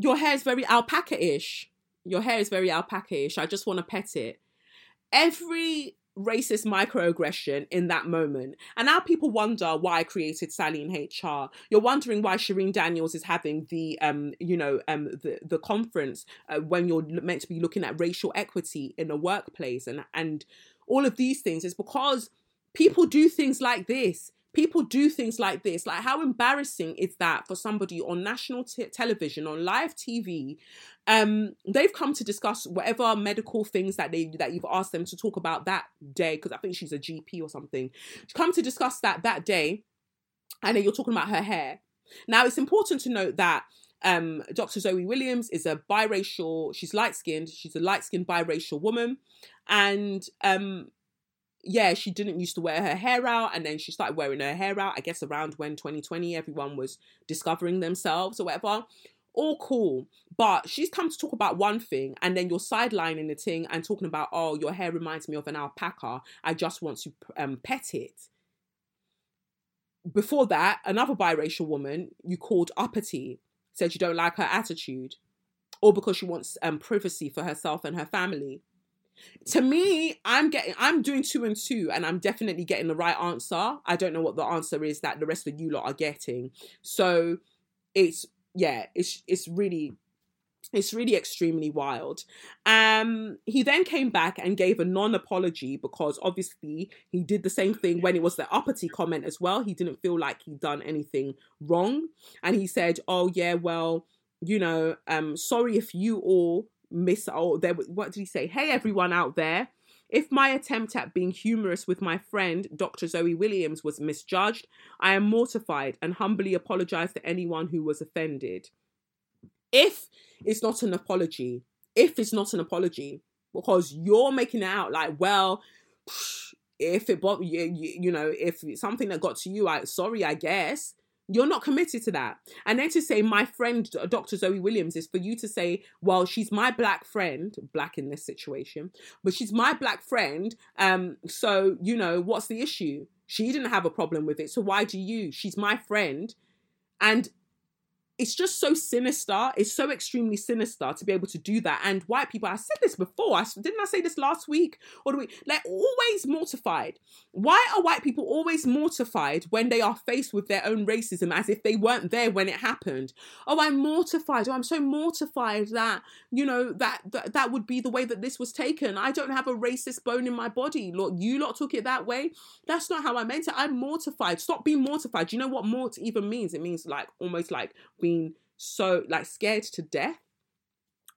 your hair is very alpaca-ish. Your hair is very alpaca-ish. I just want to pet it. Every racist microaggression in that moment. And now people wonder why I created Sally in HR. You're wondering why Shireen Daniels is having the conference when you're meant to be looking at racial equity in the workplace and all of these things. It's because people do things like this. People do things like this. Like, how embarrassing is that for somebody on national television, on live TV? They've come to discuss whatever medical things that you've asked them to talk about that day, because I think she's a GP or something. She's come to discuss that day, and then you're talking about her hair. Now, it's important to note that Dr. Zoe Williams is a biracial, she's light-skinned, she's a light-skinned biracial woman, and yeah, she didn't used to wear her hair out, and then she started wearing her hair out, I guess around when 2020, everyone was discovering themselves or whatever. All cool. But she's come to talk about one thing, and then you're sidelining the thing and talking about, oh, your hair reminds me of an alpaca. I just want to pet it. Before that, another biracial woman you called uppity, said you don't like her attitude, or because she wants privacy for herself and her family. To me, I'm doing 2 and 2, and I'm definitely getting the right answer. I don't know what the answer is that the rest of you lot are getting. So it's really extremely wild. He then came back and gave a non-apology, because obviously he did the same thing when it was the uppity comment as well. He didn't feel like he'd done anything wrong. And he said, oh yeah, well, you know, sorry if you all what did he say? Hey, everyone out there. If my attempt at being humorous with my friend, Dr. Zoe Williams, was misjudged, I am mortified and humbly apologize to anyone who was offended. If it's not an apology, because you're making it out like, well, if it bothered you, you know, if it's something that got to you, sorry, I guess. You're not committed to that. And then to say, my friend, Dr. Zoe Williams, is for you to say, well, she's my black friend, black in this situation, but she's my black friend. So, you know, what's the issue? She didn't have a problem with it. So why do you? She's my friend. And it's just so sinister. It's so extremely sinister to be able to do that. And white people, I said this before. Didn't I say this last week? Or do we, like, always mortified? Why are white people always mortified when they are faced with their own racism as if they weren't there when it happened? Oh, I'm mortified. Oh, I'm so mortified that, you know, that would be the way that this was taken. I don't have a racist bone in my body. Look, you lot took it that way. That's not how I meant it. I'm mortified. Stop being mortified. Do you know what mort even means? It means like almost like being so like scared to death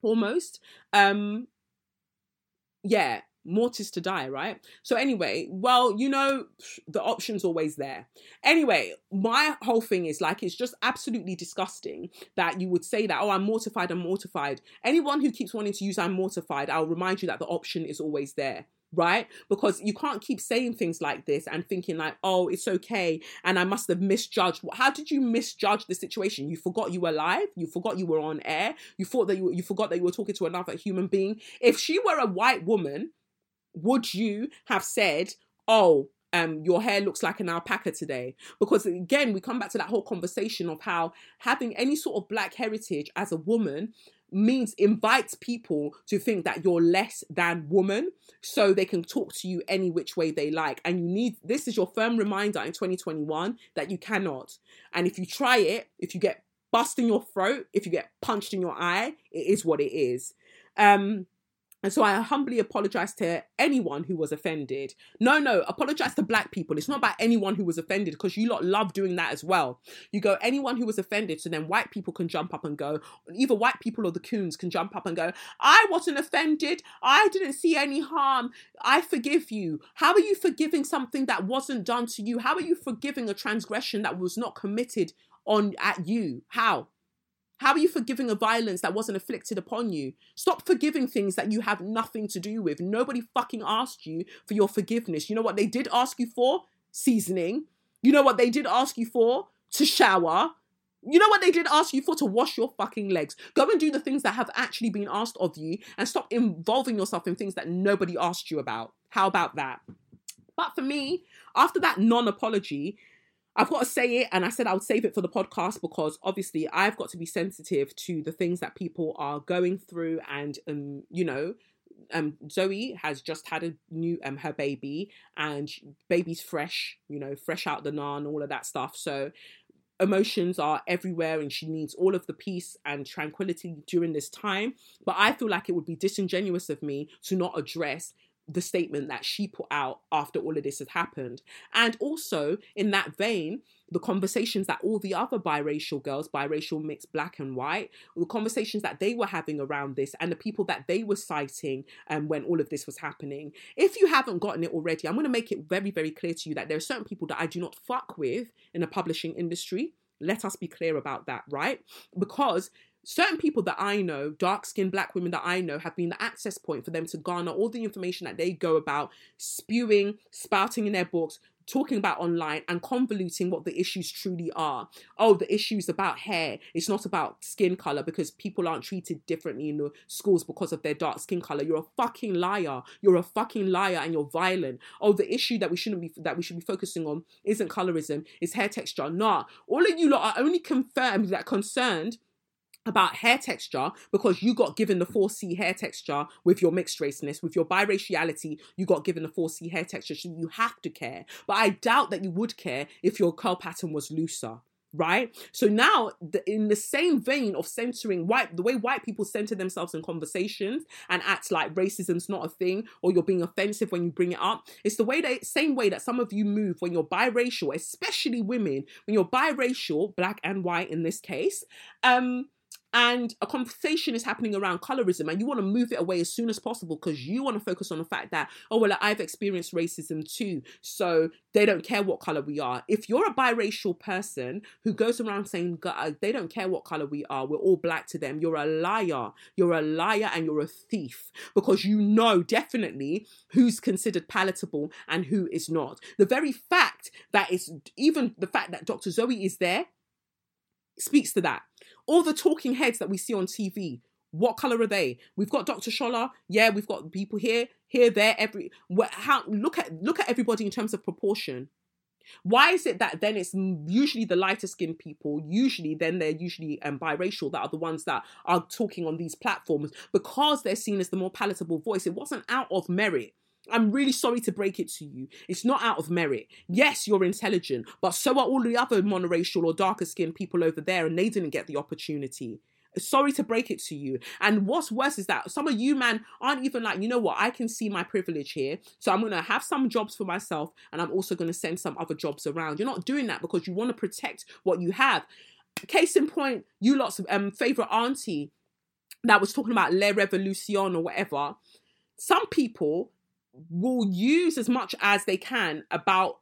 almost. Yeah, mortis to die, right? So anyway, well, you know, the option's always there. Anyway, my whole thing is like, it's just absolutely disgusting that you would say that, oh, I'm mortified, I'm mortified. Anyone who keeps wanting to use I'm mortified, I'll remind you that the option is always there. Right? Because you can't keep saying things like this and thinking like, oh, it's okay. And I must have misjudged. How did you misjudge the situation? You forgot you were live. You forgot you were on air. You forgot that you were talking to another human being. If she were a white woman, would you have said, oh, your hair looks like an alpaca today? Because again, we come back to that whole conversation of how having any sort of black heritage as a woman means invites people to think that you're less than woman, so they can talk to you any which way they like. And you need, this is your firm reminder in 2021 that you cannot. And if you try it, if you get bust in your throat, if you get punched in your eye, it is what it is. And so I humbly apologize to anyone who was offended. No, apologize to black people. It's not about anyone who was offended, because you lot love doing that as well. You go, anyone who was offended, so then white people can jump up and go, either white people or the coons can jump up and go, I wasn't offended. I didn't see any harm. I forgive you. How are you forgiving something that wasn't done to you? How are you forgiving a transgression that was not committed at you? How? How are you forgiving a violence that wasn't inflicted upon you? Stop forgiving things that you have nothing to do with. Nobody fucking asked you for your forgiveness. You know what they did ask you for? Seasoning. You know what they did ask you for? To shower. You know what they did ask you for? To wash your fucking legs. Go and do the things that have actually been asked of you, and stop involving yourself in things that nobody asked you about. How about that? But for me, after that non-apology, I've got to say it, and I said I would save it for the podcast, because obviously I've got to be sensitive to the things that people are going through. And, you know, Zoe has just had a new, her baby, and baby's fresh, you know, fresh out the nan, all of that stuff. So emotions are everywhere, and she needs all of the peace and tranquility during this time. But I feel like it would be disingenuous of me to not address the statement that she put out after all of this has happened. And also in that vein, the conversations that all the other biracial girls, biracial mixed black and white, the conversations that they were having around this, and the people that they were citing when all of this was happening. If you haven't gotten it already, I'm going to make it very, very clear to you that there are certain people that I do not fuck with in the publishing industry. Let us be clear about that, right? Because certain people that I know, dark-skinned black women that I know, have been the access point for them to garner all the information that they go about spewing, spouting in their books, talking about online, and convoluting what the issues truly are. Oh, the issue's about hair. It's not about skin colour, because people aren't treated differently in the schools because of their dark skin colour. You're a fucking liar. You're a fucking liar, and you're violent. Oh, the issue that we should be focusing on isn't colourism, it's hair texture. Nah, all of you lot are only concerned about hair texture because you got given the 4C hair texture with your mixed raceness, with your biraciality. You got given the 4C hair texture, so you have to care. But I doubt that you would care if your curl pattern was looser, right? So now, in the same vein of censoring white, the way white people center themselves in conversations and act like racism's not a thing, or you're being offensive when you bring it up, it's the way that, same way that some of you move when you're biracial, especially women, when you're biracial, black and white in this case, and a conversation is happening around colorism, and you want to move it away as soon as possible because you want to focus on the fact that, oh, well, I've experienced racism too, so they don't care what color we are. If you're a biracial person who goes around saying they don't care what color we are, we're all black to them, you're a liar. You're a liar, and you're a thief, because you know definitely who's considered palatable and who is not. The very fact that Dr. Zoe is there speaks to that. All the talking heads that we see on TV, what colour are they? We've got Dr. Scholar. Yeah, we've got people here, there, look at everybody in terms of proportion. Why is it that then it's usually the lighter skinned people, usually biracial, that are the ones that are talking on these platforms, because they're seen as the more palatable voice? It wasn't out of merit. I'm really sorry to break it to you. It's not out of merit. Yes, you're intelligent, but so are all the other monoracial or darker skinned people over there, and they didn't get the opportunity. Sorry to break it to you. And what's worse is that some of you, man, aren't even like, you know what, I can see my privilege here, so I'm going to have some jobs for myself, and I'm also going to send some other jobs around. You're not doing that because you want to protect what you have. Case in point, you lot's favourite auntie that was talking about La Revolution or whatever. Some people will use as much as they can about,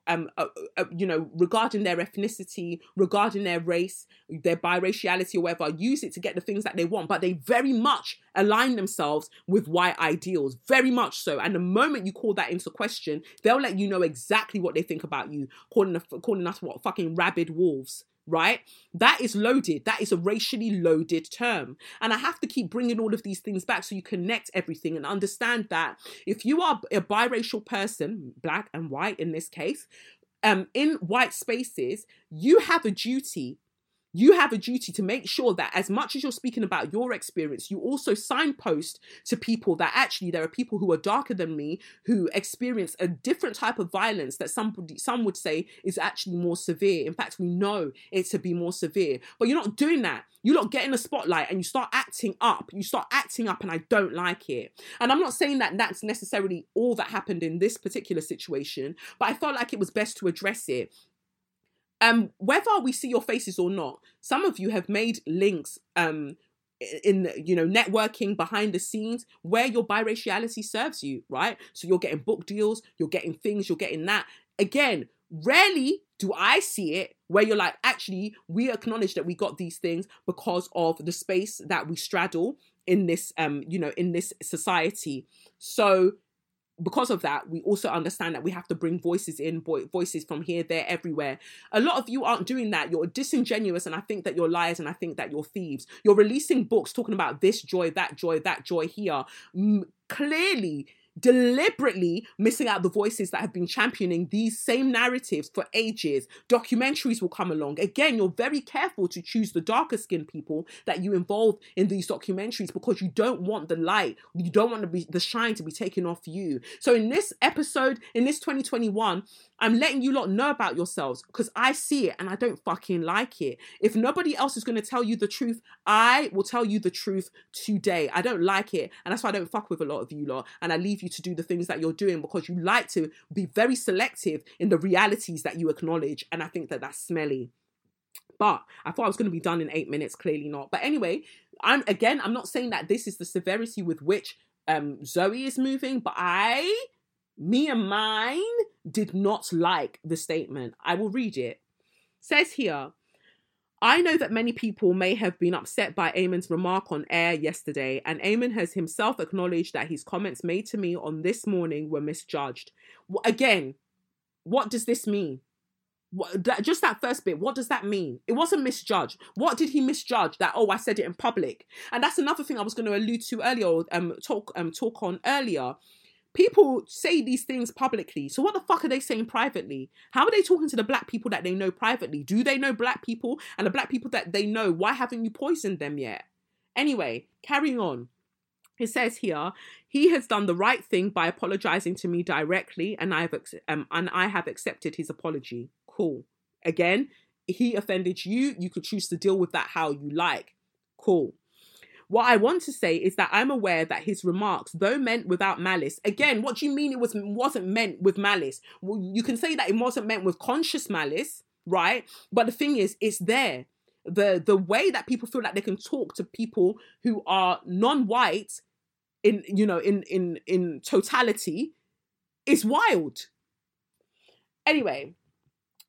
regarding their ethnicity, regarding their race, their biraciality or whatever, use it to get the things that they want. But they very much align themselves with white ideals, very much so. And the moment you call that into question, they'll let you know exactly what they think about you, calling us what, fucking rabid wolves. Right? That is loaded. That is a racially loaded term. And I have to keep bringing all of these things back so you connect everything and understand that if you are a biracial person, black and white in this case, in white spaces, you have a duty. You have a duty to make sure that as much as you're speaking about your experience, you also signpost to people that actually there are people who are darker than me who experience a different type of violence that some would say is actually more severe. In fact, we know it to be more severe. But you're not doing that. You lot get in the spotlight and you start acting up. And I don't like it. And I'm not saying that that's necessarily all that happened in this particular situation, but I felt like it was best to address it. Whether we see your faces or not, some of you have made links in, networking behind the scenes where your biraciality serves you, right? So you're getting book deals, you're getting things, you're getting that. Again, rarely do I see it where you're like, actually, we acknowledge that we got these things because of the space that we straddle in this, in this society. So because of that, we also understand that we have to bring voices in, voices from here, there, everywhere. A lot of you aren't doing that. You're disingenuous, and I think that you're liars, and I think that you're thieves. You're releasing books talking about this joy, that joy, that joy here. Clearly, deliberately missing out the voices that have been championing these same narratives for ages. Documentaries will come along. Again, you're very careful to choose the darker skinned people that you involve in these documentaries because you don't want the light. You don't want the shine to be taken off you. So in this episode, in this 2021, I'm letting you lot know about yourselves because I see it and I don't fucking like it. If nobody else is going to tell you the truth, I will tell you the truth today. I don't like it. And that's why I don't fuck with a lot of you lot. And I leave you to do the things that you're doing because you like to be very selective in the realities that you acknowledge. And I think that that's smelly. But I thought I was going to be done in 8 minutes, clearly not. But anyway, I'm not saying that this is the severity with which Zoe is moving, but me and mine did not like the statement. I will read it. It says here, I know that many people may have been upset by Eamon's remark on air yesterday, and Eamon has himself acknowledged that his comments made to me on This Morning were misjudged. Again, what does this mean? Just that first bit, what does that mean? It wasn't misjudged. What did he misjudge? That, I said it in public. And that's another thing I was going to allude to earlier, or talk on earlier. People say these things publicly. So what the fuck are they saying privately? How are they talking to the black people that they know privately? Do they know black people? And the black people that they know, why haven't you poisoned them yet? Anyway, carrying on. It says here, he has done the right thing by apologizing to me directly, and I have accepted his apology. Cool. Again, he offended you. You could choose to deal with that how you like. Cool. What I want to say is that I'm aware that his remarks, though meant without malice, again, what do you mean it wasn't meant with malice? Well, you can say that it wasn't meant with conscious malice, right? But the thing is, it's there. The way that people feel like they can talk to people who are non-white in totality is wild. Anyway.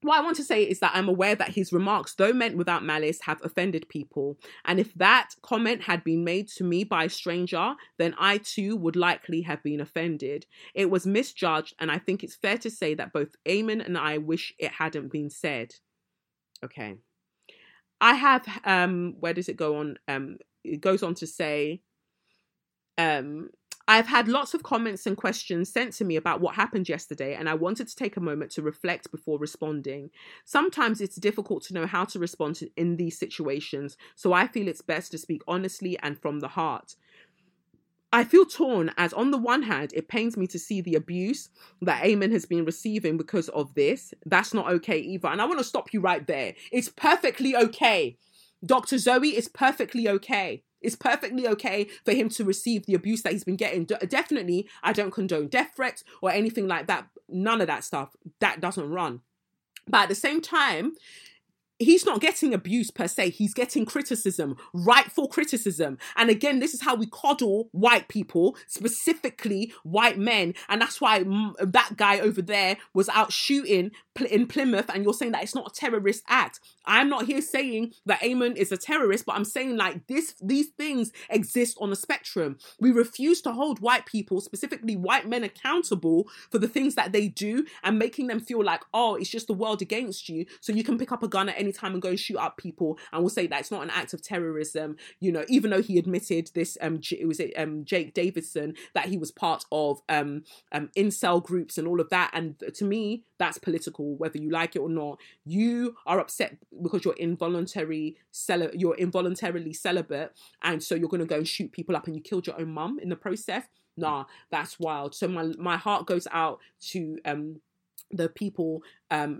What I want to say is that I'm aware that his remarks, though meant without malice, have offended people. And if that comment had been made to me by a stranger, then I too would likely have been offended. It was misjudged, and I think it's fair to say that both Eamon and I wish it hadn't been said. Okay. I have, where does it go on? It goes on to say, I've had lots of comments and questions sent to me about what happened yesterday, and I wanted to take a moment to reflect before responding. Sometimes it's difficult to know how to respond in these situations, so I feel it's best to speak honestly and from the heart. I feel torn, as on the one hand, it pains me to see the abuse that Eamon has been receiving because of this. That's not okay either. And I want to stop you right there. It's perfectly okay. Dr. Zoe, it's perfectly okay. It's perfectly okay for him to receive the abuse that he's been getting. Definitely, I don't condone death threats or anything like that. None of that stuff. That doesn't run. But at the same time, he's not getting abuse per se. He's getting criticism, rightful criticism. And again, this is how we coddle white people, specifically white men. And that's why that guy over there was out shooting in Plymouth. And you're saying that it's not a terrorist act. I'm not here saying that Eamon is a terrorist, but I'm saying like these things exist on a spectrum. We refuse to hold white people, specifically white men, accountable for the things that they do and making them feel like, oh, it's just the world against you. So you can pick up a gun at any time and go and shoot up people, and we'll say that it's not an act of terrorism, you know, even though he admitted this, Jake Davidson, that he was part of incel groups and all of that. And to me, that's political, whether you like it or not. You are upset because you're involuntarily celibate, and so you're going to go and shoot people up, and you killed your own mum in the process. Nah, that's wild. So my heart goes out to the people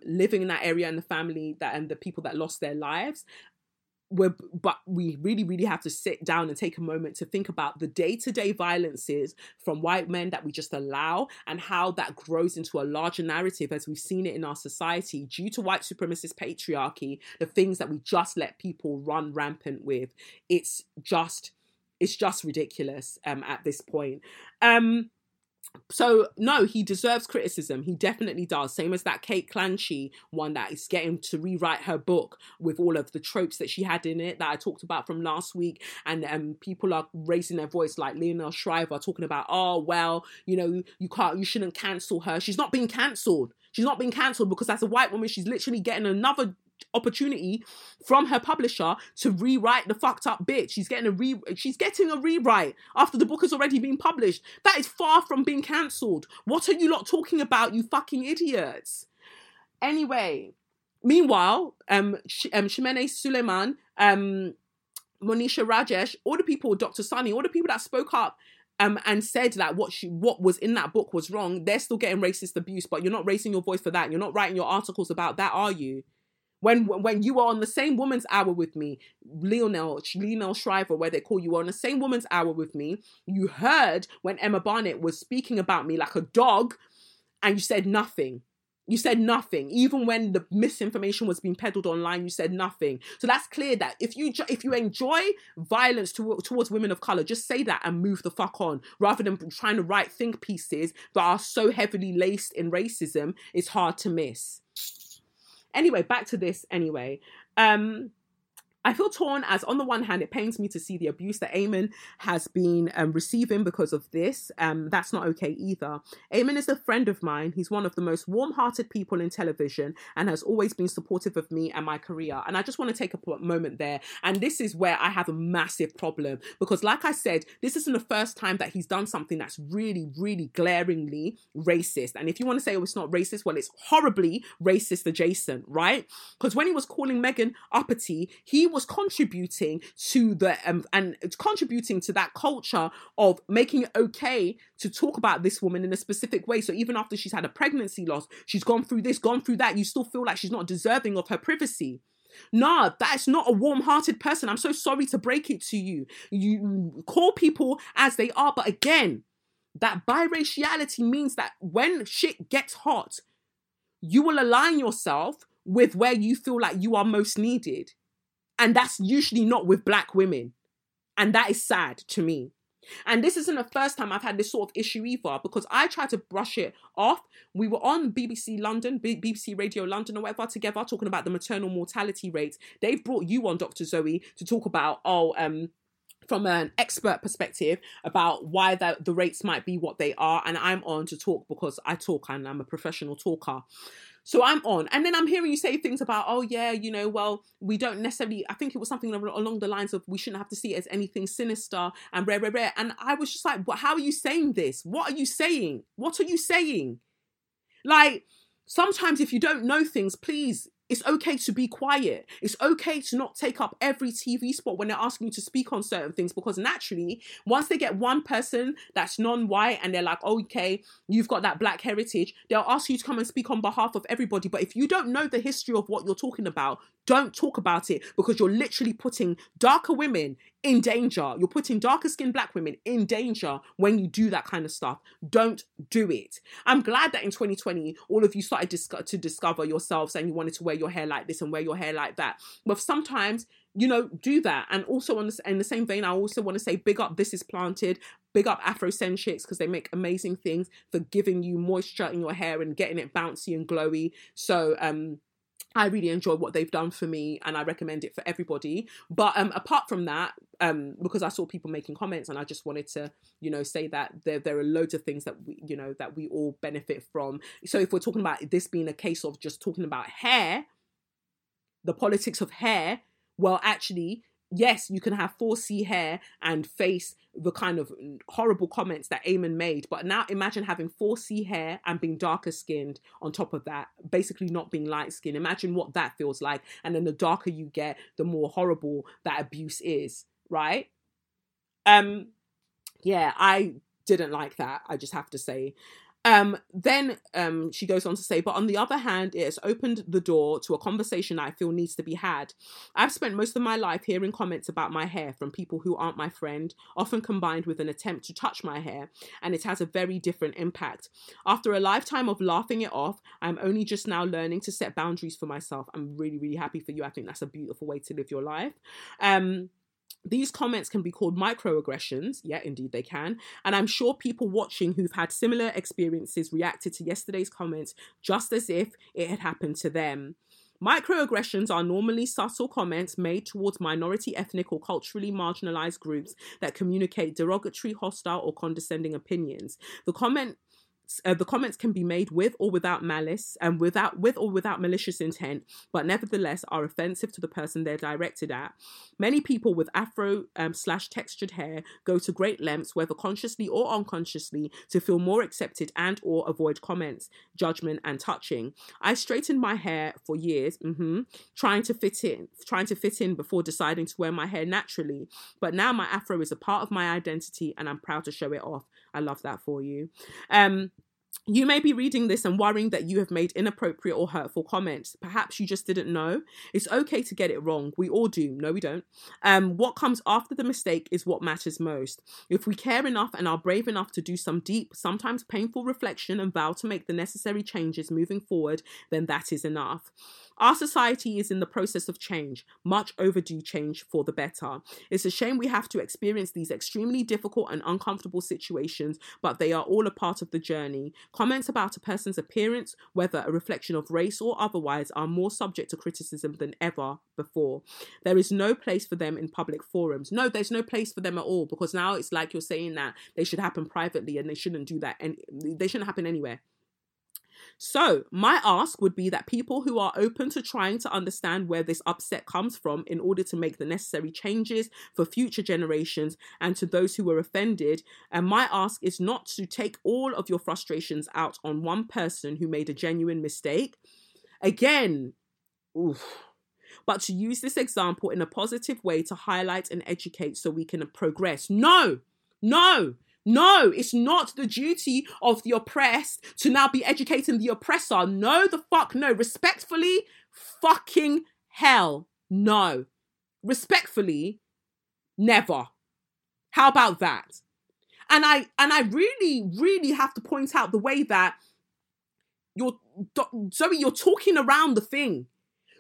living in that area, and the family that, and the people that lost their lives. But we really, really have to sit down and take a moment to think about the day-to-day violences from white men that we just allow, and how that grows into a larger narrative, as we've seen it in our society, due to white supremacist patriarchy, the things that we just let people run rampant with. It's just ridiculous at this point. So no, he deserves criticism. He definitely does. Same as that Kate Clancy one that is getting to rewrite her book with all of the tropes that she had in it that I talked about from last week. And people are raising their voice, like Leonel Shriver, talking about, oh, well, you know, you shouldn't cancel her. She's not being cancelled. She's not being cancelled because as a white woman, she's literally getting another opportunity from her publisher to rewrite the fucked up bitch. She's getting a rewrite after the book has already been published. That is far from being cancelled. What are you lot talking about, you fucking idiots? Anyway, meanwhile, Chimene Suleiman, Monisha Rajesh, all the people, Dr. Sunny, all the people that spoke up and said that what was in that book was wrong, they're still getting racist abuse. But you're not raising your voice for that. You're not writing your articles about that, are you? When you are on the same woman's hour with me, Leonel Shriver, where they call you on the same woman's hour with me, you heard when Emma Barnett was speaking about me like a dog, and you said nothing. You said nothing. Even when the misinformation was being peddled online, you said nothing. So that's clear that if you enjoy violence towards women of colour, just say that and move the fuck on. Rather than trying to write think pieces that are so heavily laced in racism, it's hard to miss. Anyway, back to this anyway. I feel torn, as on the one hand, it pains me to see the abuse that Eamon has been receiving because of this. That's not okay either. Eamon is a friend of mine. He's one of the most warm-hearted people in television and has always been supportive of me and my career. And I just want to take a moment there. And this is where I have a massive problem, because like I said, this isn't the first time that he's done something that's really, really glaringly racist. And if you want to say, oh, it's not racist, well, it's horribly racist adjacent, right? Because when he was calling Meghan uppity, he was contributing to the and contributing to that culture of making it okay to talk about this woman in a specific way. So even after she's had a pregnancy loss, she's gone through this, gone through that, you still feel like she's not deserving of her privacy. Nah, that's not a warm-hearted person. I'm so sorry to break it to you. You call people as they are, but again, that biraciality means that when shit gets hot, you will align yourself with where you feel like you are most needed. And that's usually not with black women. And that is sad to me. And this isn't the first time I've had this sort of issue either, because I tried to brush it off. We were on BBC London, BBC Radio London or whatever together, talking about the maternal mortality rates. They've brought you on, Dr. Zoe, to talk about, from an expert perspective about why the rates might be what they are. And I'm on to talk because I talk and I'm a professional talker. So I'm on. And then I'm hearing you say things about, oh, yeah, you know, well, we don't necessarily, I think it was something along the lines of we shouldn't have to see it as anything sinister and rare, rare, rare. And I was just like, well, how are you saying this? What are you saying? What are you saying? Like, sometimes if you don't know things, please, it's okay to be quiet. It's okay to not take up every TV spot when they're asking you to speak on certain things, because naturally, once they get one person that's non-white and they're like, oh, okay, you've got that black heritage, they'll ask you to come and speak on behalf of everybody. But if you don't know the history of what you're talking about, don't talk about it, because you're literally putting darker women in danger. You're putting darker skinned black women in danger when you do that kind of stuff. Don't do it. I'm glad that in 2020, all of you started to discover yourselves and you wanted to wear your hair like this and wear your hair like that. But sometimes, you know, do that. And also in the same vein, I also want to say big up This Is Planted, big up Afrocentrics, because they make amazing things for giving you moisture in your hair and getting it bouncy and glowy. So, I really enjoy what they've done for me and I recommend it for everybody. But apart from that, because I saw people making comments and I just wanted to, you know, say that there are loads of things that we, you know, that we all benefit from. So if we're talking about this being a case of just talking about hair, the politics of hair, well, actually, yes, you can have 4C hair and face the kind of horrible comments that Eamon made. But now imagine having 4C hair and being darker skinned on top of that, basically not being light skinned. Imagine what that feels like. And then the darker you get, the more horrible that abuse is, right? Yeah, I didn't like that. I just have to say. Then she goes on to say, but on the other hand, it has opened the door to a conversation that I feel needs to be had. I've spent most of my life hearing comments about my hair from people who aren't my friend, often combined with an attempt to touch my hair, and it has a very different impact. After a lifetime of laughing it off, I'm only just now learning to set boundaries for myself. I'm really, really happy for you. I think that's a beautiful way to live your life. These comments can be called microaggressions. Yeah, indeed they can. And I'm sure people watching who've had similar experiences reacted to yesterday's comments just as if it had happened to them. Microaggressions are normally subtle comments made towards minority, ethnic or culturally marginalized groups that communicate derogatory, hostile or condescending opinions. The comments can be made with or without malice and with or without malicious intent, but nevertheless are offensive to the person they're directed at. Many people with afro/textured hair go to great lengths, whether consciously or unconsciously, to feel more accepted and or avoid comments, judgment and touching. I straightened my hair for years, trying to fit in before deciding to wear my hair naturally. But now my afro is a part of my identity and I'm proud to show it off. I love that for you. You may be reading this and worrying that you have made inappropriate or hurtful comments. Perhaps you just didn't know. It's okay to get it wrong. We all do. No, we don't. What comes after the mistake is what matters most. If we care enough and are brave enough to do some deep, sometimes painful reflection and vow to make the necessary changes moving forward, then that is enough. Our society is in the process of change, much overdue change for the better. It's a shame we have to experience these extremely difficult and uncomfortable situations, but they are all a part of the journey. Comments about a person's appearance, whether a reflection of race or otherwise, are more subject to criticism than ever before. There is no place for them in public forums. No, there's no place for them at all, because now it's like you're saying that they should happen privately and they shouldn't do that, and they shouldn't happen anywhere. So my ask would be that people who are open to trying to understand where this upset comes from in order to make the necessary changes for future generations and to those who were offended. And my ask is not to take all of your frustrations out on one person who made a genuine mistake. Again, but to use this example in a positive way to highlight and educate so we can progress. No, it's not the duty of the oppressed to now be educating the oppressor. No, the fuck no. Respectfully, fucking hell, no. Respectfully, never. How about that? And I really, really have to point out the way that Zoe, you're talking around the thing.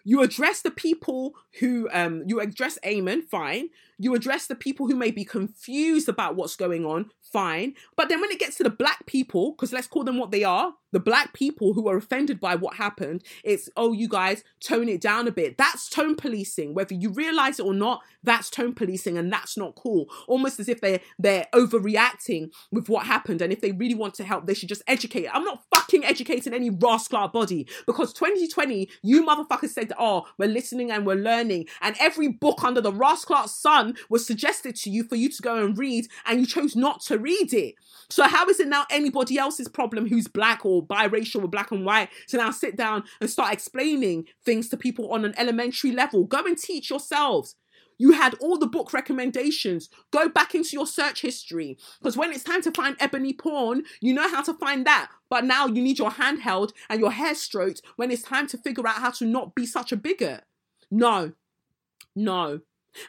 You address the people who, you address Eamon, fine. You address the people who may be confused about what's going on, fine. But then when it gets to the black people, because let's call them what they are, the black people who are offended by what happened, it's, oh, you guys, tone it down a bit. That's tone policing. Whether you realize it or not, that's tone policing, and that's not cool. Almost as if they're overreacting with what happened, and if they really want to help, they should just educate. I'm not fucking educating any rascal body, because 2020, you motherfuckers said, oh, we're listening and we're learning, and every book under the rascal sun was suggested to you for you to go and read, and you chose not to read it. So how is it now anybody else's problem who's black or biracial or black and white to now sit down and start explaining things to people on an elementary level? Go and teach yourselves. You had all the book recommendations. Go back into your search history, because when it's time to find ebony porn, you know how to find that. But now you need your handheld and your hair stroked when it's time to figure out how to not be such a bigot. No.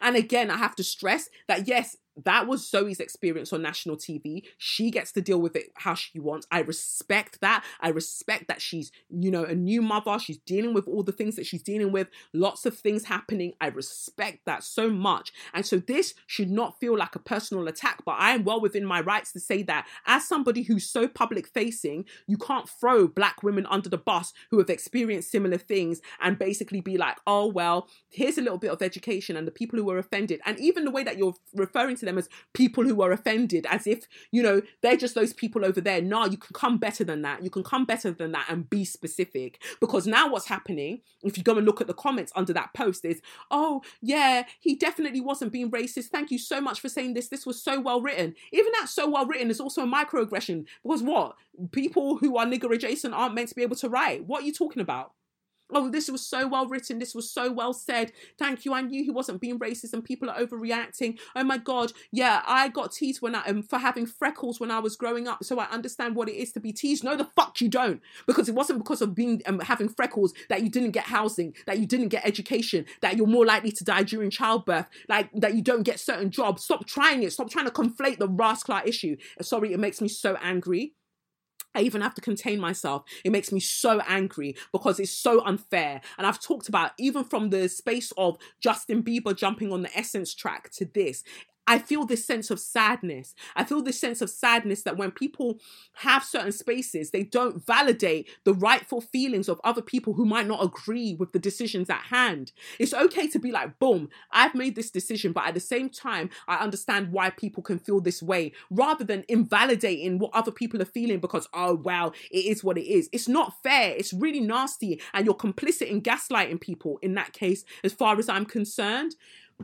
And again, I have to stress that, yes, that was Zoe's experience on national TV. She gets to deal with it how she wants. I respect that. I respect that she's, you know, a new mother. She's dealing with all the things that she's dealing with. Lots of things happening. I respect that so much. And so this should not feel like a personal attack, but I am well within my rights to say that as somebody who's so public facing, you can't throw black women under the bus who have experienced similar things and basically be like, oh, well, here's a little bit of education, and the people who are offended. And even the way that you're referring to them as people who are offended, as if, you know, they're just those people over there. No, you can come better than that. You can come better than that and be specific, because now what's happening, if you go and look at the comments under that post, is, oh yeah, he definitely wasn't being racist. Thank you so much for saying this. This was so well written. Even that so well written is also a microaggression, because what? People who are nigger adjacent aren't meant to be able to write. What are you talking about? Oh, this was so well written. This was so well said. Thank you. I knew he wasn't being racist, and people are overreacting. Oh my God. Yeah, I got teased when for having freckles when I was growing up, so I understand what it is to be teased. No, the fuck you don't. Because it wasn't because of being having freckles that you didn't get housing, that you didn't get education, that you're more likely to die during childbirth, like that you don't get certain jobs. Stop trying it. Stop trying to conflate the rascal issue. Sorry, it makes me so angry. I even have to contain myself. It makes me so angry because it's so unfair. And I've talked about, even from the space of Justin Bieber jumping on the Essence track to this, I feel this sense of sadness. I feel this sense of sadness that when people have certain spaces, they don't validate the rightful feelings of other people who might not agree with the decisions at hand. It's okay to be like, boom, I've made this decision, but at the same time, I understand why people can feel this way, rather than invalidating what other people are feeling because, oh, wow, it is what it is. It's not fair. It's really nasty. And you're complicit in gaslighting people in that case, as far as I'm concerned.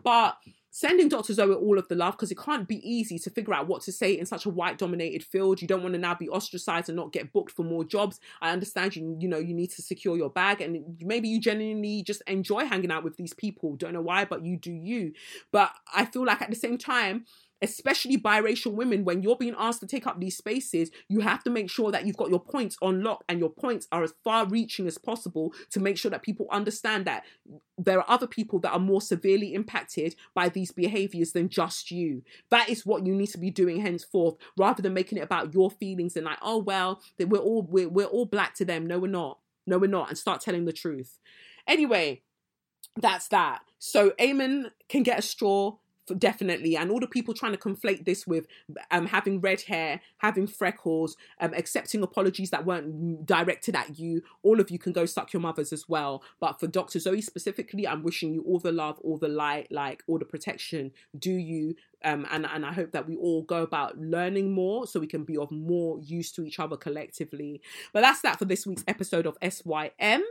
But sending Dr. Zoe all of the love, because it can't be easy to figure out what to say in such a white-dominated field. You don't want to now be ostracized and not get booked for more jobs. I understand you need to secure your bag, and maybe you genuinely just enjoy hanging out with these people. Don't know why, but you do you. But I feel like at the same time, especially biracial women, when you're being asked to take up these spaces, you have to make sure that you've got your points on lock, and your points are as far-reaching as possible to make sure that people understand that there are other people that are more severely impacted by these behaviours than just you. That is what you need to be doing henceforth, rather than making it about your feelings and like, oh, well, we're all black to them. No, we're not. No, we're not. And start telling the truth. Anyway, that's that. So Eamon can get a straw. Definitely. And all the people trying to conflate this with having red hair, having freckles, accepting apologies that weren't directed at you, all of you can go suck your mothers as well. But for Dr. Zoe specifically, I'm wishing you all the love, all the light, like all the protection. Do you? And I hope that we all go about learning more so we can be of more use to each other collectively. But that's that for this week's episode of SYM.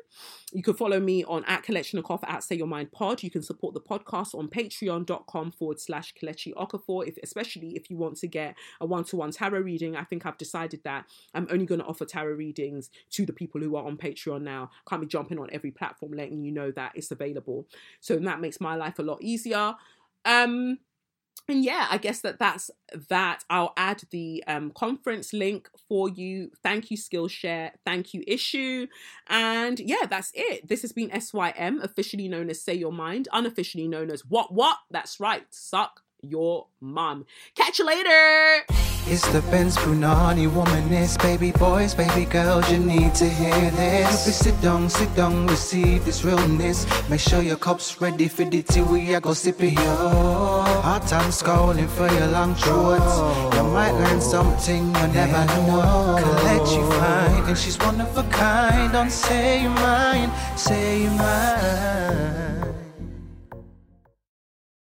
You can follow me on @KelechiNakoff, @SayYourMindPod. You can support the podcast on patreon.com/KelechiOkafor, especially if you want to get a one-to-one tarot reading. I think I've decided that I'm only going to offer tarot readings to the people who are on Patreon now. Can't be jumping on every platform letting you know that it's available. So that makes my life a lot easier. And yeah, I guess that's that. I'll add the conference link for you. Thank you, Skillshare. Thank you, Issue. And yeah, that's it. This has been SYM, officially known as Say Your Mind, unofficially known as What What. That's right. Suck your mom. Catch you later. It's the Benz Brunani womanist. Baby boys, baby girls, you need to hear this. Sit down, receive this realness. Make sure your cup's ready for the tea. We are go sip it, yo. Hard time's calling for your long shorts. You might learn something you never know. Kelechi you find, and she's one of a kind. Don't say you mind, say you mind.